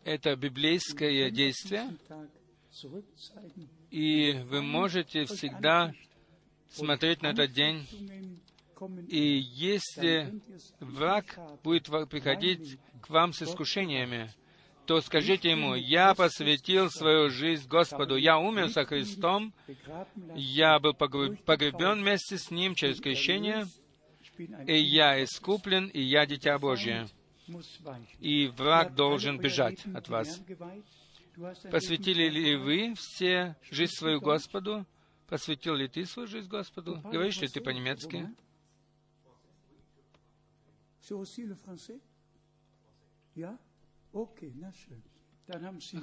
это библейское действие, и вы можете всегда смотреть на этот день. И если враг будет приходить к вам с искушениями, то скажите ему: «Я посвятил свою жизнь Господу, я умер со Христом, я был погребен вместе с Ним через крещение, и я искуплен, и я дитя Божье». И враг должен бежать от вас. Посвятили ли вы все жизнь свою Господу? Посвятил ли ты свою жизнь Господу? Говоришь ли ты по-немецки?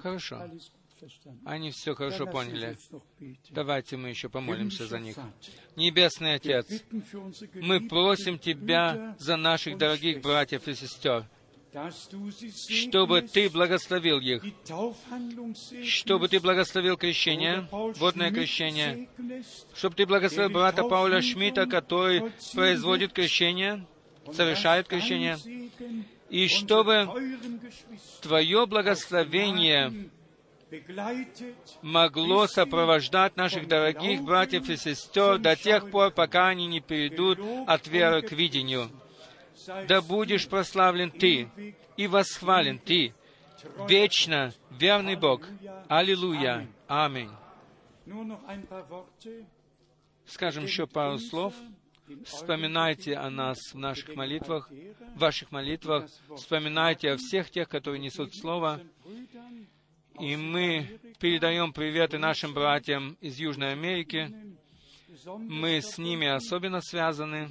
Хорошо. Они все хорошо поняли. Давайте мы еще помолимся за них. Небесный Отец, мы просим Тебя за наших дорогих братьев и сестер, чтобы Ты благословил их, чтобы Ты благословил крещение, водное крещение, чтобы Ты благословил брата Пауля Шмита, который производит крещение, совершает крещение, и чтобы Твое благословение могло сопровождать наших дорогих братьев и сестер до тех пор, пока они не перейдут от веры к видению. Да будешь прославлен Ты и восхвален Ты, вечно верный Бог. Аллилуйя! Аминь! Скажем еще пару слов. Вспоминайте о нас в наших молитвах, в ваших молитвах. Вспоминайте о всех тех, которые несут Слово. И мы передаем приветы нашим братьям из Южной Америки. Мы с ними особенно связаны.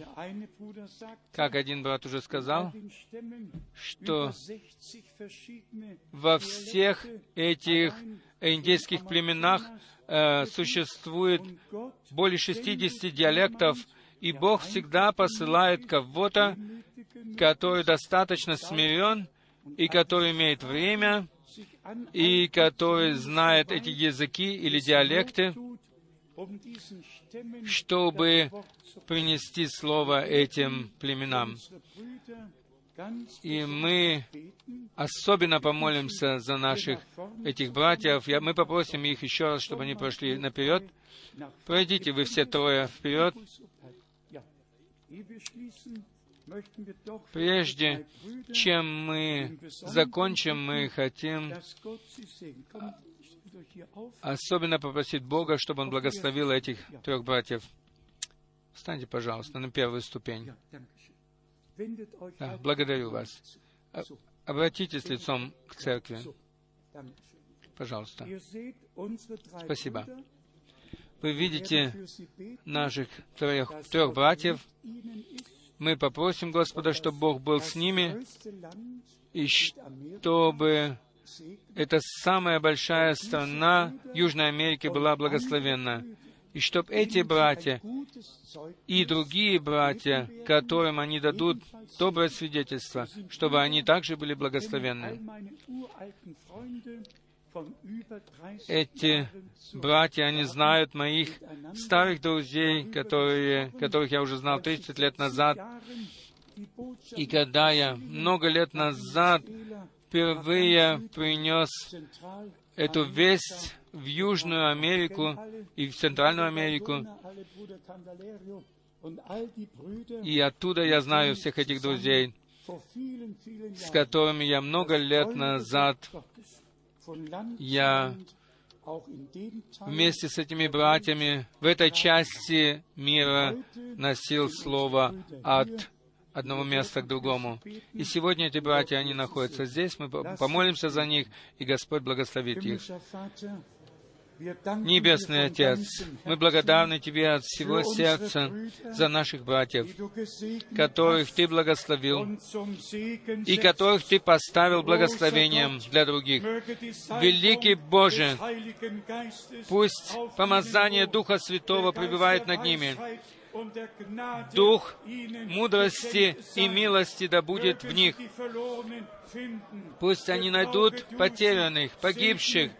Как один брат уже сказал, что во всех этих индейских племенах существует более 60 диалектов, и Бог всегда посылает кого-то, который достаточно смирен и который имеет время, и который знает эти языки или диалекты, чтобы принести слово этим племенам. И мы особенно помолимся за наших этих братьев. Мы попросим их еще раз, чтобы они прошли наперед. Пройдите вы все трое вперед. Прежде чем мы закончим, мы хотим особенно попросить Бога, чтобы Он благословил этих трех братьев. Встаньте, пожалуйста, на первую ступень. Да, благодарю вас. Обратитесь лицом к церкви. Пожалуйста. Спасибо. Вы видите наших трех братьев. Мы попросим Господа, чтобы Бог был с ними, и чтобы эта самая большая страна Южной Америки была благословенна, и чтобы эти братья и другие братья, которым они дадут доброе свидетельство, чтобы они также были благословенны. Эти братья, они знают моих старых друзей, которых я уже знал 30 лет назад. И когда я много лет назад впервые принес эту весть в Южную Америку и в Центральную Америку, и оттуда я знаю всех этих друзей, с которыми я много лет назад я вместе с этими братьями в этой части мира носил слово от одного места к другому. И сегодня эти братья, они находятся здесь, мы помолимся за них, и Господь благословит их. Небесный Отец, мы благодарны Тебе от всего сердца за наших братьев, которых Ты благословил и которых Ты поставил благословением для других. Великий Боже, пусть помазание Духа Святого пребывает над ними. Дух мудрости и милости да будет в них. Пусть они найдут потерянных, погибших.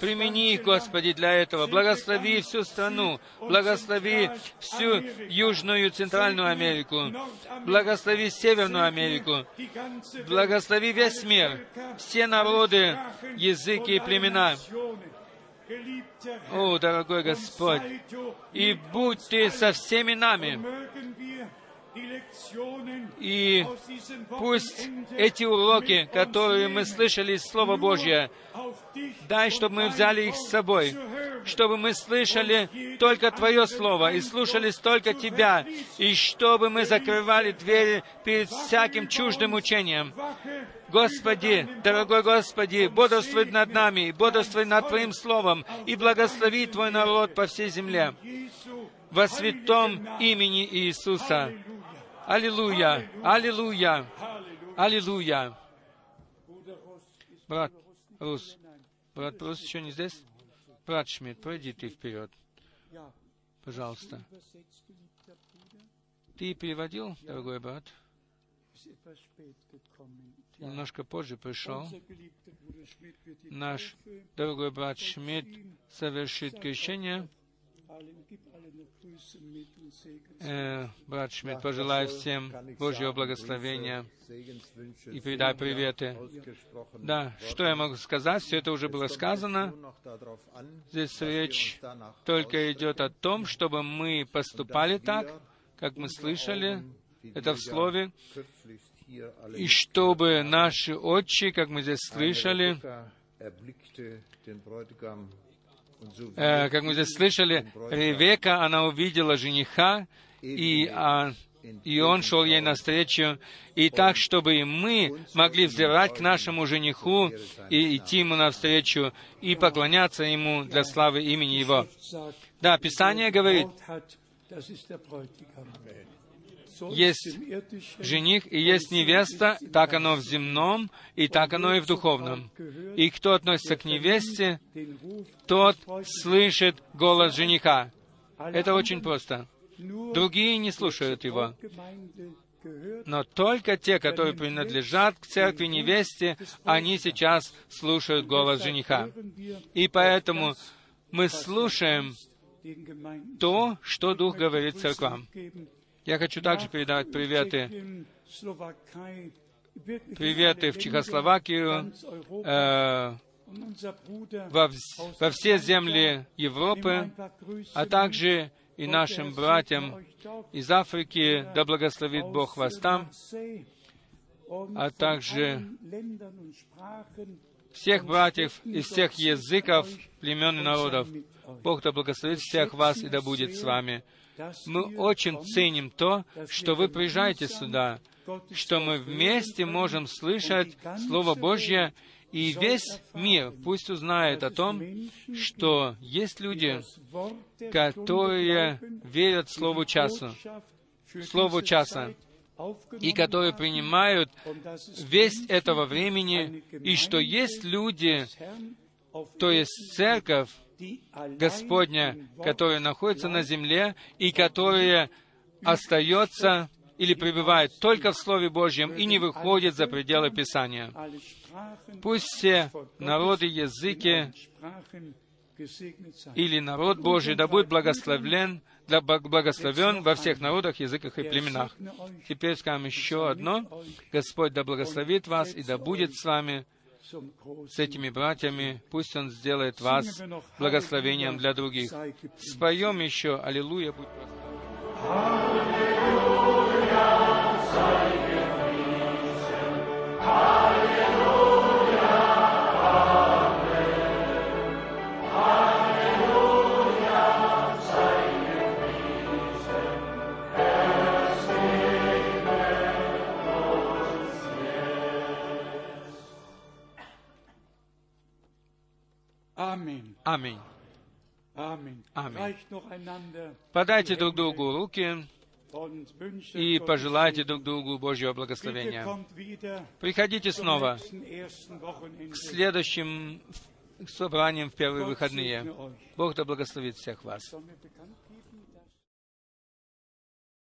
Примени их, Господи, для этого. Благослови всю страну. Благослови всю Южную и Центральную Америку. Благослови Северную Америку. Благослови весь мир, все народы, языки и племена. О, дорогой Господь, и будь Ты со всеми нами, и пусть эти уроки, которые мы слышали из Слова Божьего, дай, чтобы мы взяли их с собой, чтобы мы слышали только Твое Слово и слушались только Тебя, и чтобы мы закрывали двери перед всяким чуждым учением. Господи, дорогой Господи, бодрствуй над нами, бодрствуй над Твоим Словом и благослови Твой народ по всей земле. Во святом имени Иисуса. Аллилуйя! Аллилуйя! Аллилуйя! Брат Рус. Брат Рус еще не здесь? Брат Шмид, пройди ты вперед. Пожалуйста. Ты переводил, дорогой брат? Немножко позже пришел. Наш дорогой брат Шмид совершит крещение. Брат Шмид, пожелай всем Божьего благословения и передай приветы. Да, что я могу сказать? Все это уже было сказано. Здесь речь только идет о том, чтобы мы поступали так, как мы слышали это в Слове, и чтобы наши отчи, как мы здесь слышали, Ревека, она увидела жениха, и он шел ей навстречу, и так, чтобы и мы могли взирать к нашему жениху, и идти ему навстречу, и поклоняться ему для славы имени Его. Да, Писание говорит, есть жених и есть невеста, так оно в земном, и так оно и в духовном. И кто относится к невесте, тот слышит голос жениха. Это очень просто. Другие не слушают его. Но только те, которые принадлежат к церкви невесте, они сейчас слушают голос жениха. И поэтому мы слушаем то, что Дух говорит церквам. Я хочу также передать приветы в Чехословакию, во все земли Европы, а также и нашим братьям из Африки, да благословит Бог вас там, а также всех братьев из всех языков, племен и народов. Бог да благословит всех вас и да будет с вами. Мы очень ценим то, что вы приезжаете сюда, что мы вместе можем слышать Слово Божье, и весь мир пусть узнает о том, что есть люди, которые верят Слову часа, и которые принимают весть этого времени, и что есть люди, то есть Церковь Господня, которая находится на земле и которая остается или пребывает только в Слове Божьем и не выходит за пределы Писания. Пусть все народы, языки или народ Божий да будет благословен во всех народах, языках и племенах. Теперь скажем еще одно. Господь да благословит вас и да будет с вами. С этими братьями, пусть Он сделает вас благословением для других. Споем еще «Аллилуйя». Аминь. Аминь. Подайте друг другу руки и пожелайте друг другу Божьего благословения. Приходите снова к следующим собраниям в первые выходные. Бог да благословит всех вас.